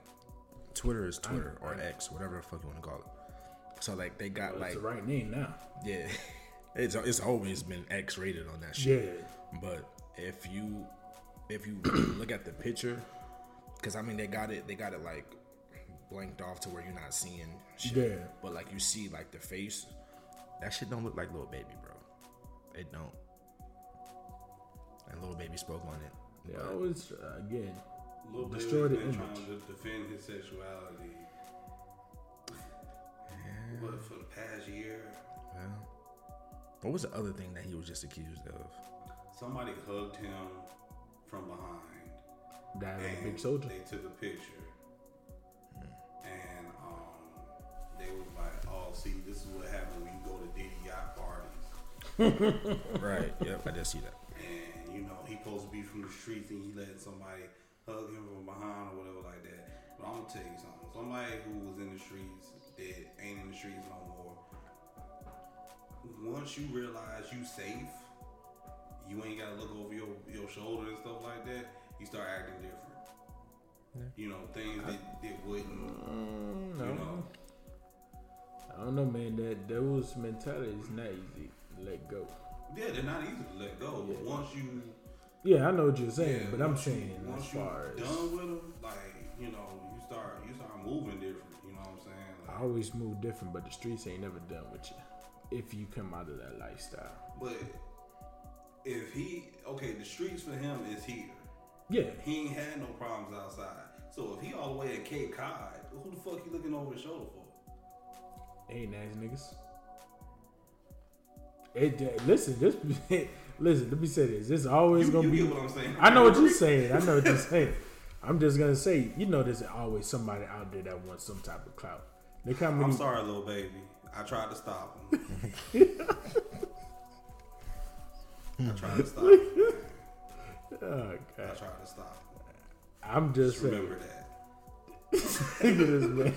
Twitter is Twitter or X, whatever the fuck you want to call it. So like they got it's the right name now. Yeah, it's always been X rated on that shit. Yeah. But if you look at the picture, because I mean they got it like blanked off to where you're not seeing shit. Yeah. But like you see like the face, that shit don't look like Lil Baby, bro. It don't. And Lil Baby spoke on it. They always, again, Lil destroyed the image. Trying to defend his sexuality. Yeah. What, for the past year? Well, what was the other thing that he was just accused of? Somebody hugged him from behind. That and big soldier. They took a picture. And they were like, oh, see, this is what happens when you go to DDI parties. Right, yep, I did see that. And, you know, he supposed to be from the streets and he let somebody hug him from behind or whatever like that. But I'm going to tell you something. Somebody who was in the streets that ain't in the streets no more, once you realize you safe, you ain't got to look over your shoulder and stuff like that, you start acting different. Yeah. You know, things that wouldn't, you know. I don't know, man. That mentality is not easy to let go. Yeah, they're not easy to let go. Yeah. Once you... Yeah, I know what you're saying, but I'm saying as far as... Once you're done with them, like, you know, you start moving different. You know what I'm saying? Like, I always move different, but the streets ain't never done with you if you come out of that lifestyle. But if he... Okay, the streets for him is here. Yeah. He ain't had no problems outside. So if he all the way at Cape Cod, who the fuck you looking over his shoulder for? Ain't nice niggas. Listen. Let me say this. This is always gonna be. You get what I'm saying. I know what you're saying. I'm just gonna say, you know, there's always somebody out there that wants some type of clout. I'm sorry, Lil Baby. I tried to stop him. Oh God. I tried to stop him. I'm just saying. Remember that. Look at this man.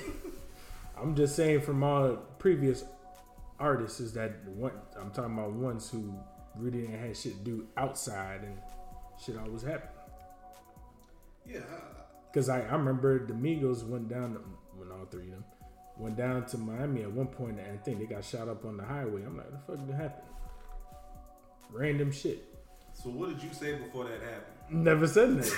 I'm just saying from all previous artists is that one I'm talking about ones who really didn't have shit to do outside and shit always happened. Yeah, because I remember the Migos went down when all three of them went down to Miami at one point, and I think they got shot up on the highway. I'm like, what the fuck did happen? Random shit. So what did you say before that happened? Never said that.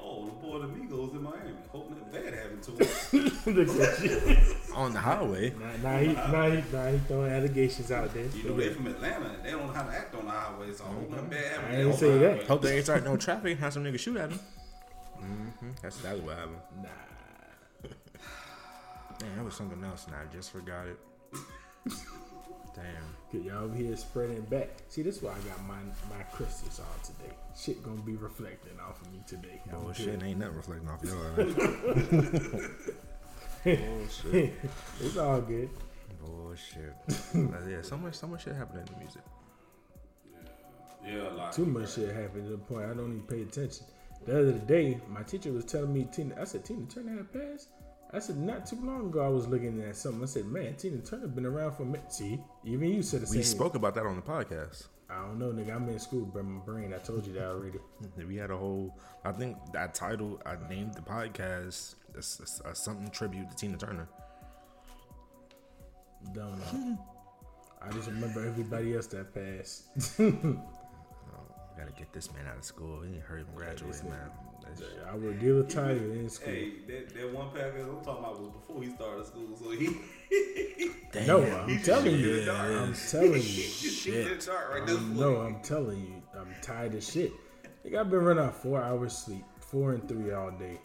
Oh, the boy Amigos in Miami. Hoping that bad happened to him. On the highway. Nah, he throwing allegations out there. You know they from Atlanta. They don't know how to act on the highway. So hoping that bad happened. I didn't say that. Hope they ain't starting no traffic. Have some niggas shoot at him. Mm-hmm. That's what happened. Nah. Man, that was something else, and I just forgot it. Damn. Cause y'all over here spreading back. See, this is why I got my crystals on today. Shit gonna be reflecting off of me today. Bullshit ain't nothing reflecting off y'all. Bullshit. It's all good. Bullshit. Yeah, so much shit happened in the music. Yeah, a lot. Too much shit happened to the point I don't even pay attention. The other day, my teacher was telling me, I said, Tina Turner had passed. I said, not too long ago, I was looking at something. I said, man, Tina Turner been around for a minute. See, even you said the same. We spoke about that on the podcast. I don't know, nigga. I'm in school, bro. My brain. I told you that already. We had a whole, I think that title, I named the podcast a something tribute to Tina Turner. Dumb. I just remember everybody else that passed. Gotta get this man out of school. He ain't heard him graduate, man. I would give a title in school. Hey, that one podcast I'm talking about was before he started school, so he. Damn, no, I'm telling you. I'm telling you. I'm tired of shit. Like, I've been running out 4 hours sleep, 4 and 3 all day,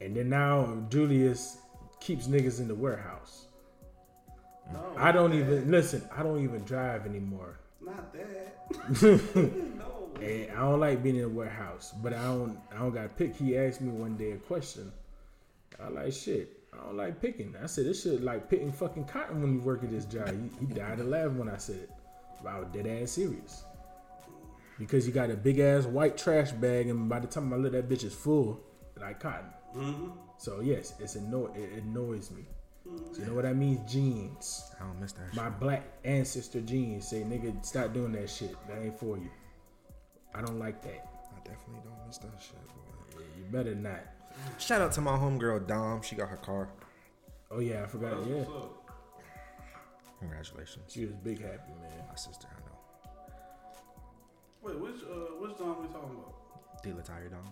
and then now Julius keeps niggas in the warehouse. No, I don't even listen. I don't even drive anymore. Not that. No. And I don't like being in a warehouse, but I don't got pick. He asked me one day a question. I like shit. I don't like picking. I said this shit like picking fucking cotton when you work at this job. He died of laugh when I said it. But I was dead ass serious. Because you got a big ass white trash bag, and by the time I look, that bitch is full like cotton. Mm-hmm. So yes, it annoys me. So you know what I mean? Jeans. I don't miss that. My black ancestor jeans say, nigga, stop doing that shit. That ain't for you. I don't like that. I definitely don't miss that shit, boy. Yeah, you better not. Shout out to my homegirl, Dom. She got her car. Oh, yeah. I forgot. Yeah. Congratulations. She was big happy, man. My sister, I know. Wait, which Dom we talking about? Dealer Tire Dom.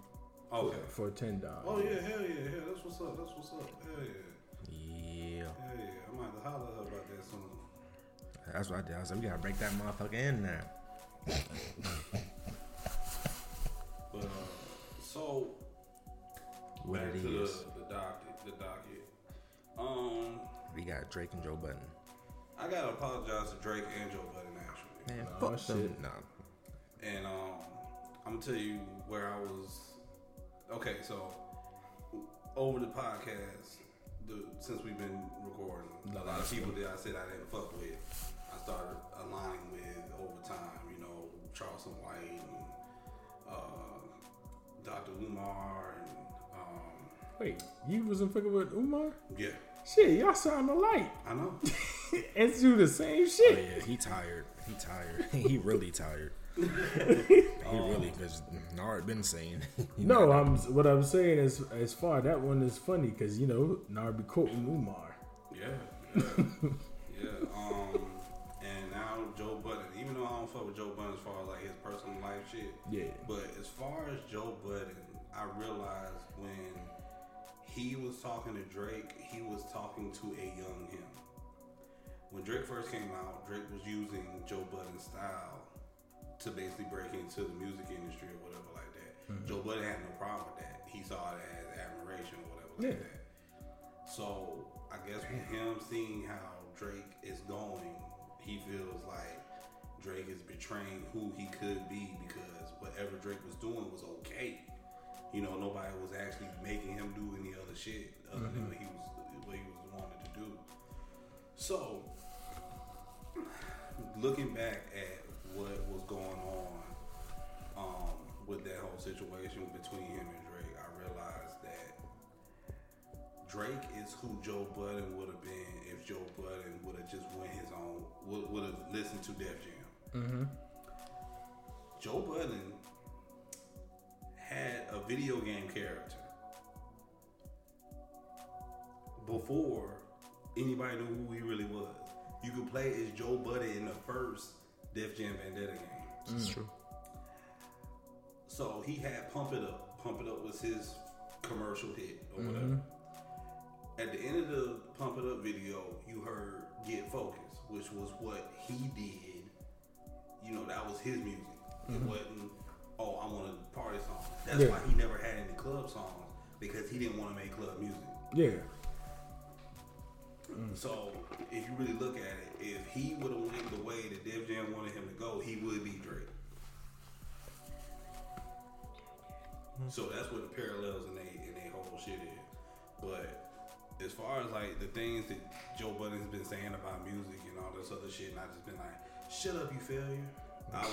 Oh, okay. 410 Dom. Oh, yeah. Hell, yeah. Yeah. That's what's up. Hell, yeah. Yeah. Hell, yeah. I'm going to have to holler at her about that soon. That's what I did. I was like, we got to break that motherfucker in now. But, so, what back it to is. The docket. We got Drake and Joe Budden. I gotta apologize to Drake and Joe Budden, actually. Man, fuck them. No. And I'm gonna tell you where I was. Okay, so over the podcast, since we've been recording, a lot of people that I said I didn't fuck with, I started aligning with over time. You know, Charleston White and Dr. Umar and wait, you wasn't fucking with Umar? Yeah. Shit, y'all sound alike. I know. And do the same shit. Oh, yeah, he tired. He really tired. Because Nard been saying. No, what I'm saying is, as far that one is funny because you know Nard be quoting Umar. Yeah. Yeah. And now Joe Budden, even though I don't fuck with Joe Budden as far as like his personal life shit. Yeah. But as far as Joe Budden, I realized when he was talking to Drake, he was talking to a young him. When Drake first came out, Drake was using Joe Budden's style to basically break into the music industry or whatever like that. Mm-hmm. Joe Budden had no problem with that. He saw it as admiration or whatever like that. So I guess with him seeing how Drake is going, he feels like Drake is betraying who he could be because whatever Drake was doing was okay. You know, nobody was actually making him do any other shit other than what he was wanted to do. So, looking back at what was going on with that whole situation between him and Drake, I realized that Drake is who Joe Budden would have been if Joe Budden would have just went his own, would have listened to Def Jam. Mm-hmm. Joe Budden had a video game character before anybody knew who he really was. You could play as Joe Budden in the first Def Jam Vendetta game. That's true. So he had Pump It Up. Pump It Up was his commercial hit or whatever. At the end of the Pump It Up video, you heard Get Focused, which was what he did. You know, that was his music. It wasn't, oh, I want a party song. That's why he never had any club songs, because he didn't want to make club music. So, if you really look at it, if he would have went the way that Def Jam wanted him to go, he would be Drake. So that's what the parallels in they whole shit is. But as far as like the things that Joe Budden's been saying about music and all this other shit, and I just been like, shut up, you failure. I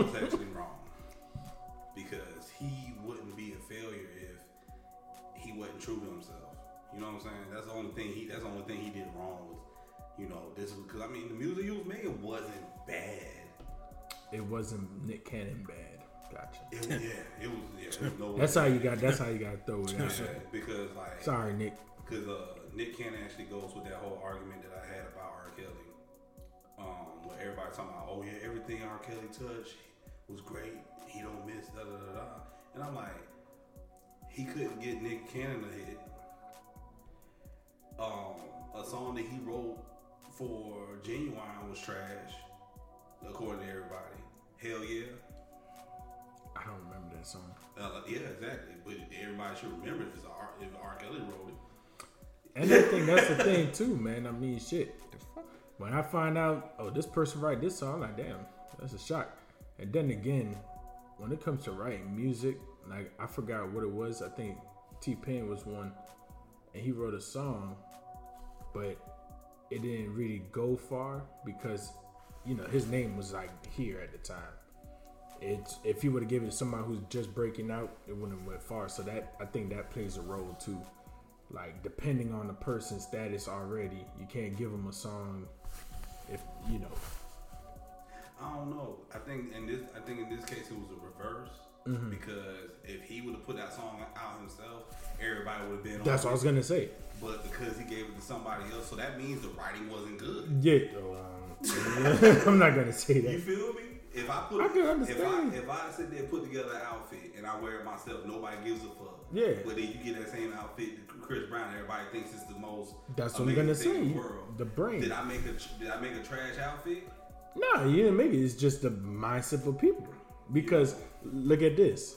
was actually wrong, because he wouldn't be a failure if he wasn't true to himself. You know what I'm saying? That's the only thing he did wrong was, you know, this was because I mean the music he was making wasn't bad. It wasn't Nick Cannon bad. Gotcha. That's how you got to throw it out. Because like, sorry, Nick. Because Nick Cannon actually goes with that whole argument that I had about R. Kelly, where everybody's talking about, oh yeah, everything R. Kelly touched was great. He don't miss da da da da. And I'm like, he couldn't get Nick Cannon a hit. A song that he wrote for Genuine was trash, according to everybody. Hell yeah. I don't remember that song. Yeah, exactly. But everybody should remember if R. Kelly wrote it. And I think that's the thing too, man. I mean, shit. When I find out, oh, this person write this song, I'm like, damn, that's a shock. And then again, when it comes to writing music, like I forgot what it was. I think T-Pain was one, and he wrote a song, but it didn't really go far because, you know, his name was like here at the time. It's, if you were to give it to somebody who's just breaking out, it wouldn't have went far. So that, I think that plays a role too. Like depending on the person's status already, you can't give them a song if you know. I don't know. I think in this case it was a reverse because if he would have put that song out himself, everybody would have been. That's what I was gonna say. But because he gave it to somebody else, so that means the writing wasn't good. Yeah, I'm not gonna say that. You feel me? If I sit there and put together an outfit and I wear it myself, nobody gives a fuck. Yeah. But then you get that same outfit to Chris Brown, everybody thinks it's the most. That's what I'm gonna say. In the world. The brain. Did I make a trash outfit? No, yeah, maybe it's just the mindset of people. Because look at this.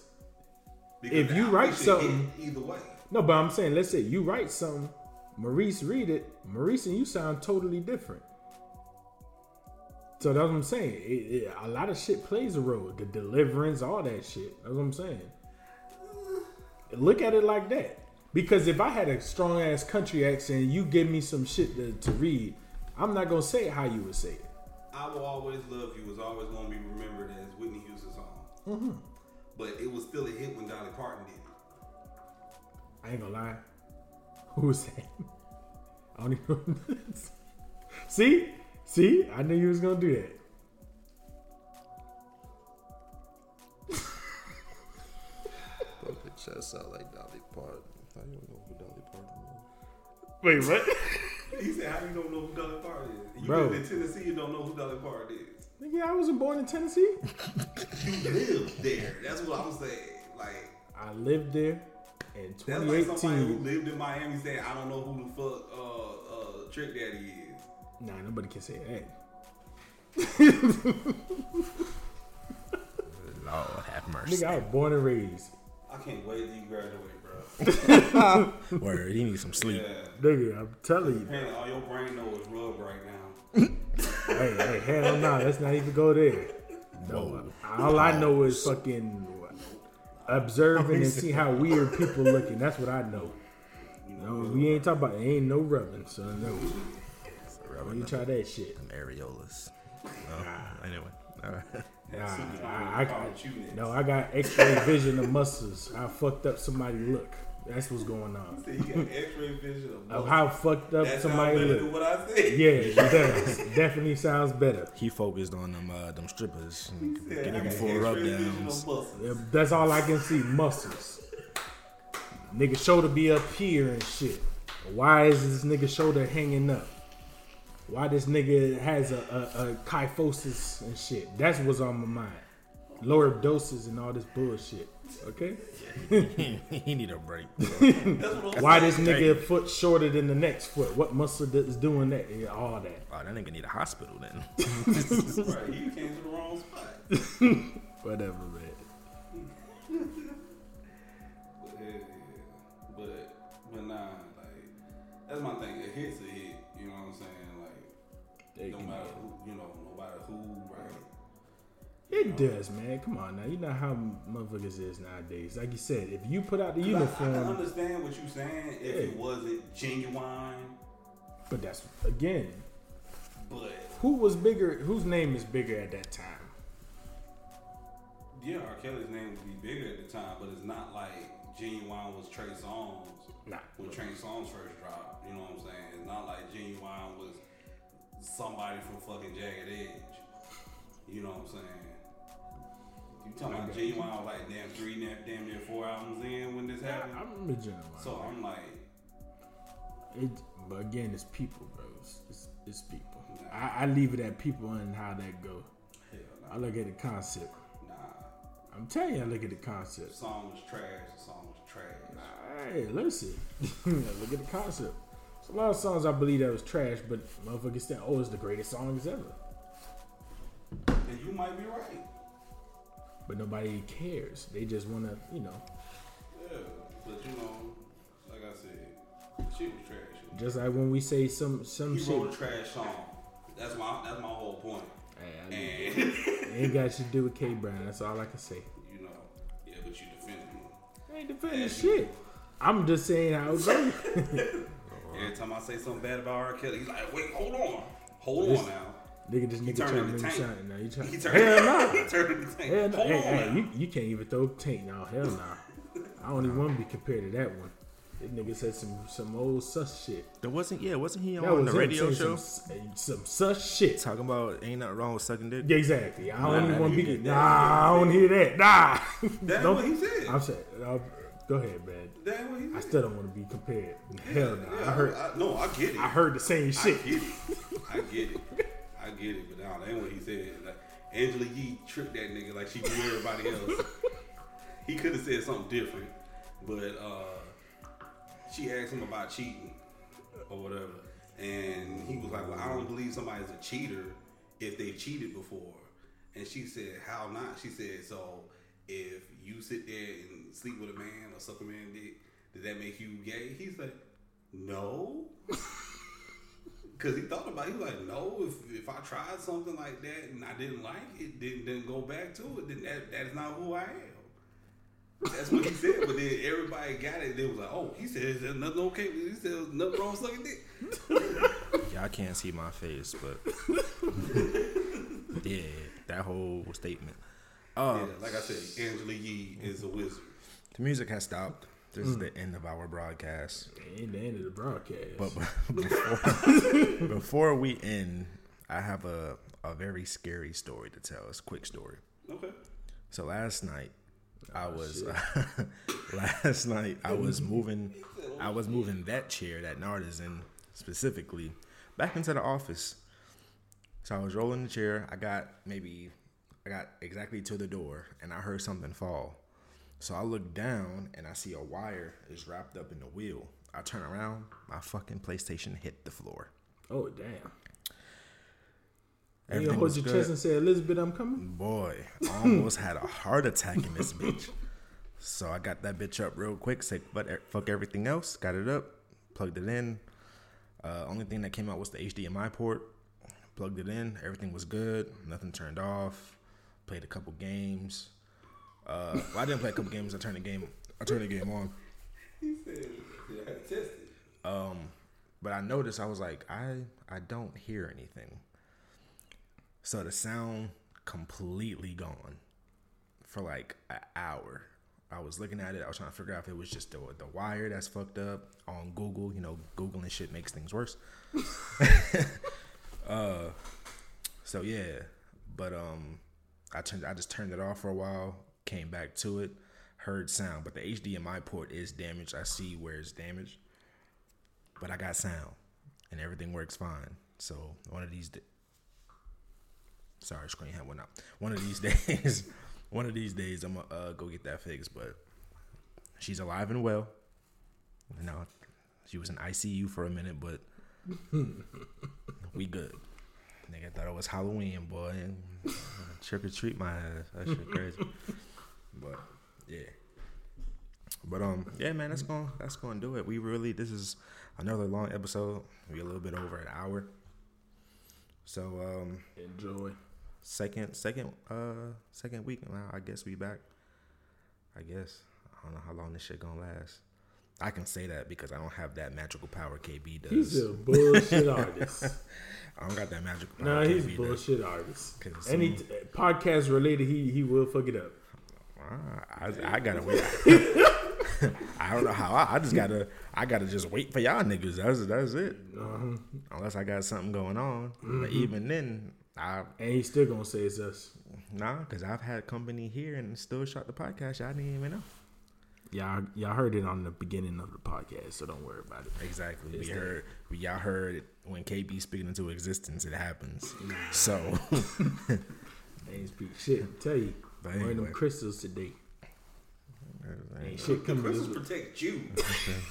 Because if you write something, either way. No, but I'm saying, let's say you write something, Maurice read it. Maurice and you sound totally different. So that's what I'm saying. A lot of shit plays a role. The deliverance, all that shit. That's what I'm saying. Look at it like that. Because if I had a strong ass country accent, you give me some shit to read, I'm not going to say it how you would say it. I Will Always Love You was always going to be remembered as Whitney Houston's song. Mm-hmm. But it was still a hit when Dolly Parton did it. I ain't going to lie. Who was that? I don't even know. See? I knew you was going to do that. Broke your chest out like Dolly Parton. I don't even know who Dolly Parton is. Wait, what? He said, how you don't know who Dolly Parton is? You live in Tennessee, you don't know who Dolly Parton is. Nigga, I wasn't born in Tennessee. You lived there. That's what I'm saying. Like, I lived there in 2018. That's like somebody who lived in Miami saying, I don't know who the fuck Trick Daddy is. Nah, nobody can say that. Lord have mercy. Nigga, I was born and raised. I can't wait till you graduate, bro. Word, you need some sleep. Yeah. Nigga, I'm telling you. Apparently, all your brain knows is rub right now. hey, hell no, let's not even go there. No. All I know is fucking observing and see how weird people looking. That's what I know. No, we ain't talking about it. Ain't no rubbing, son. No. When you try that shit, them areolas. Anyway, all right. I got X-ray vision of muscles. How fucked up somebody look. That's what's going on. So you got X-ray vision of how fucked up that somebody look. Than what I said. Yeah, it does. Definitely sounds better. He focused on them strippers, getting them full rub downs. That's all I can see, muscles. Nigga shoulder be up here and shit. Why is this nigga's shoulder hanging up? Why this nigga has a kyphosis and shit? That's what's on my mind. Lower doses and all this bullshit. Okay? He need a break. Why this nigga foot shorter than the next foot? What muscle is doing that? Yeah, all that. Oh, that nigga need a hospital then. Right, he came to the wrong spot. Whatever, man. But nah, like, that's my thing. It hits a hit. You know what I'm saying? Like, no matter who, you know, no matter who, right? It does, man. Come on now. You know how motherfuckers is nowadays. Like you said, if you put out the uniform, I can understand what you're saying if it wasn't genuine. But that's again. But who was bigger? Whose name is bigger at that time? Yeah, R. Kelly's name would be bigger at the time, but it's not like Genuine was Trey Songz. Nah. When Trey Songz first dropped, you know what I'm saying? It's not like Genuine was somebody from fucking Jagged Edge. You know what I'm saying? You talking about Genuine was like damn near 4 albums in when this happened. I remember Genuine. So I'm like, but again, it's people, bro. It's people. Nah. I leave it at people and how that go. Hell nah. I look at the concept. Nah. I'm telling you, I look at the concept. The song was trash. Nah, hey, listen. Look at the concept. There's a lot of songs I believe that was trash, but motherfuckers said, "Oh, it's the greatest songs ever." And you might be right. But nobody cares. They just want to, you know. Yeah, but you know, like I said, shit was trash. Just like when we say some shit. You wrote a trash song. That's my whole point. Hey, it ain't got shit to do with K Brown. That's all I can say. You know, yeah, but you defending him. I ain't defending shit. I'm just saying how it goes. Every time I say something bad about R. Kelly, he's like, wait, hold on now. Nigga, this nigga turned the tank. Now you trying? Hell no! He turned the tank. Hell no! Hey, you can't even throw tank now. Hell no! I don't even want to be compared to that one. This nigga said some old sus shit. Wasn't he on the radio show? Some sus shit. Talking about ain't nothing wrong with sucking dick. Yeah, exactly. I don't even want to be. Nah, I don't hear that. Nah. That's what he said. I'm saying. Go ahead, man. That's what he said. I still don't want to be compared. Hell no! I heard. No, I get it. I heard the same shit. I get it. Get it, but that ain't what he said. Like, Angela Yee tricked that nigga like she did everybody else. He could have said something different, but she asked him about cheating or whatever, and he was like, "Well, I don't believe somebody's a cheater if they cheated before." And she said, "How not?" She said, "So if you sit there and sleep with a man or suck a man's dick, does that make you gay?" He's like, "No." Cause he thought about it, he was like, no, if I tried something like that and I didn't like it, didn't go back to it, then that's not who I am. That's what he said. But then everybody got it. They was like, oh, he said there's nothing okay. He said there's nothing wrong sucking dick. Y'all can't see my face, but yeah, that whole statement. Yeah, like I said, Angela Yee is a wizard. The music has stopped. This is the end of our broadcast. The end of the broadcast. But before we end, I have a very scary story to tell. It's a quick story. Okay. So last night, I was moving that chair, that Nardizzen specifically, back into the office. So I was rolling the chair. I got exactly to the door, and I heard something fall. So I look down and I see a wire is wrapped up in the wheel. I turn around, my fucking PlayStation hit the floor. Oh, damn. You hold your chest and say, Elizabeth, I'm coming? Boy, I almost had a heart attack in this bitch. So I got that bitch up real quick, said, but fuck everything else, got it up, plugged it in. Only thing that came out was the HDMI port. Plugged it in, everything was good, nothing turned off. Played a couple games. Well, I didn't play a couple games. I turned the game on. He said, "I had tested." But I noticed I was like, I don't hear anything. So the sound completely gone for like an hour. I was looking at it. I was trying to figure out if it was just the wire that's fucked up on Google. You know, Googling shit makes things worse. So yeah, but I just turned it off for a while. Came back to it, heard sound, but the HDMI port is damaged. I see where it's damaged. but I got sound and everything works fine. So one of these sorry, screen had went out. One of these days I'm gonna go get that fixed, but she's alive and well. You know, she was in ICU for a minute, but we good. Nigga thought it was Halloween, boy. Trick or treat my ass. That shit crazy. But yeah. But yeah, man, that's gonna do it. This is another long episode. We a little bit over an hour. So enjoy. Second week now. I guess we back. I guess. I don't know how long this shit gonna last. I can say that because I don't have that magical power KB does. He's a bullshit artist. I don't got that magical power. Nah, he's a bullshit artist. Any podcast related, he will fuck it up. I gotta wait. I don't know how. I gotta just wait for y'all niggas. That's it. Uh-huh. Unless I got something going on, mm-hmm. But even then, and he's still gonna say it's us. Nah, because I've had company here and still shot the podcast. Y'all didn't even know. Y'all heard it on the beginning of the podcast, so don't worry about it. Exactly. Y'all heard it when KB speaking into existence. It happens. So I ain't speak shit. I tell you, but wearing them crystals today. Ain't shit coming. Crystals protect you.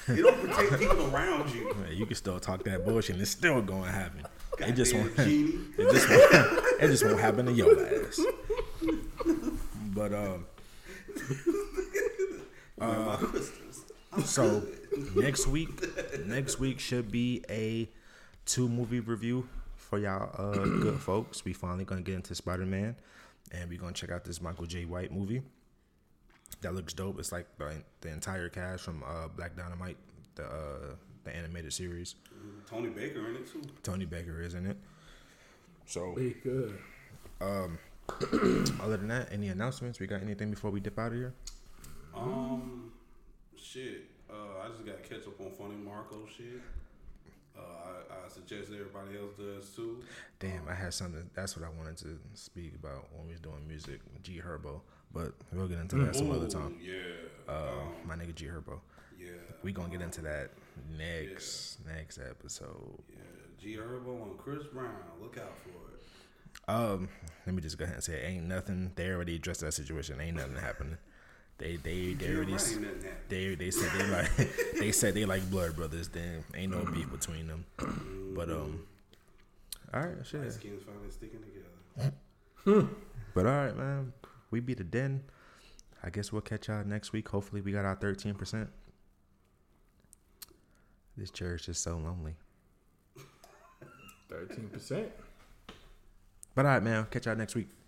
They don't protect people around you. Man, you can still talk that bullshit, and it's still going to happen. It just won't happen to your ass. But so next week should be a 2-movie review for y'all good folks. We finally gonna get into Spider-Man, and we gonna check out this Michael J. White movie that looks dope. It's like the entire cast from Black Dynamite, the animated series. Tony Baker in it too. Tony Baker is in it. So Baker. Other than that, any announcements? We got anything before we dip out of here? Shit. I just got to catch up on Funny Marco shit. I suggest everybody else does too. Damn, I had something. That's what I wanted to speak about when we was doing music. G Herbo, but we'll get into that some other time. Yeah. My nigga G Herbo. Yeah. We gonna get into that next episode. Yeah. G Herbo and Chris Brown. Look out for it. Let me just go ahead and say it. Ain't nothing. They already addressed that situation. Ain't nothing happening. They said they like blood brothers. Then ain't no beef between them. But all right, shit. Light skins finally sticking together. But all right, man, we be the den. I guess we'll catch y'all next week. Hopefully, we got our 13%. This church is so lonely. 13%. But all right, man, catch y'all next week.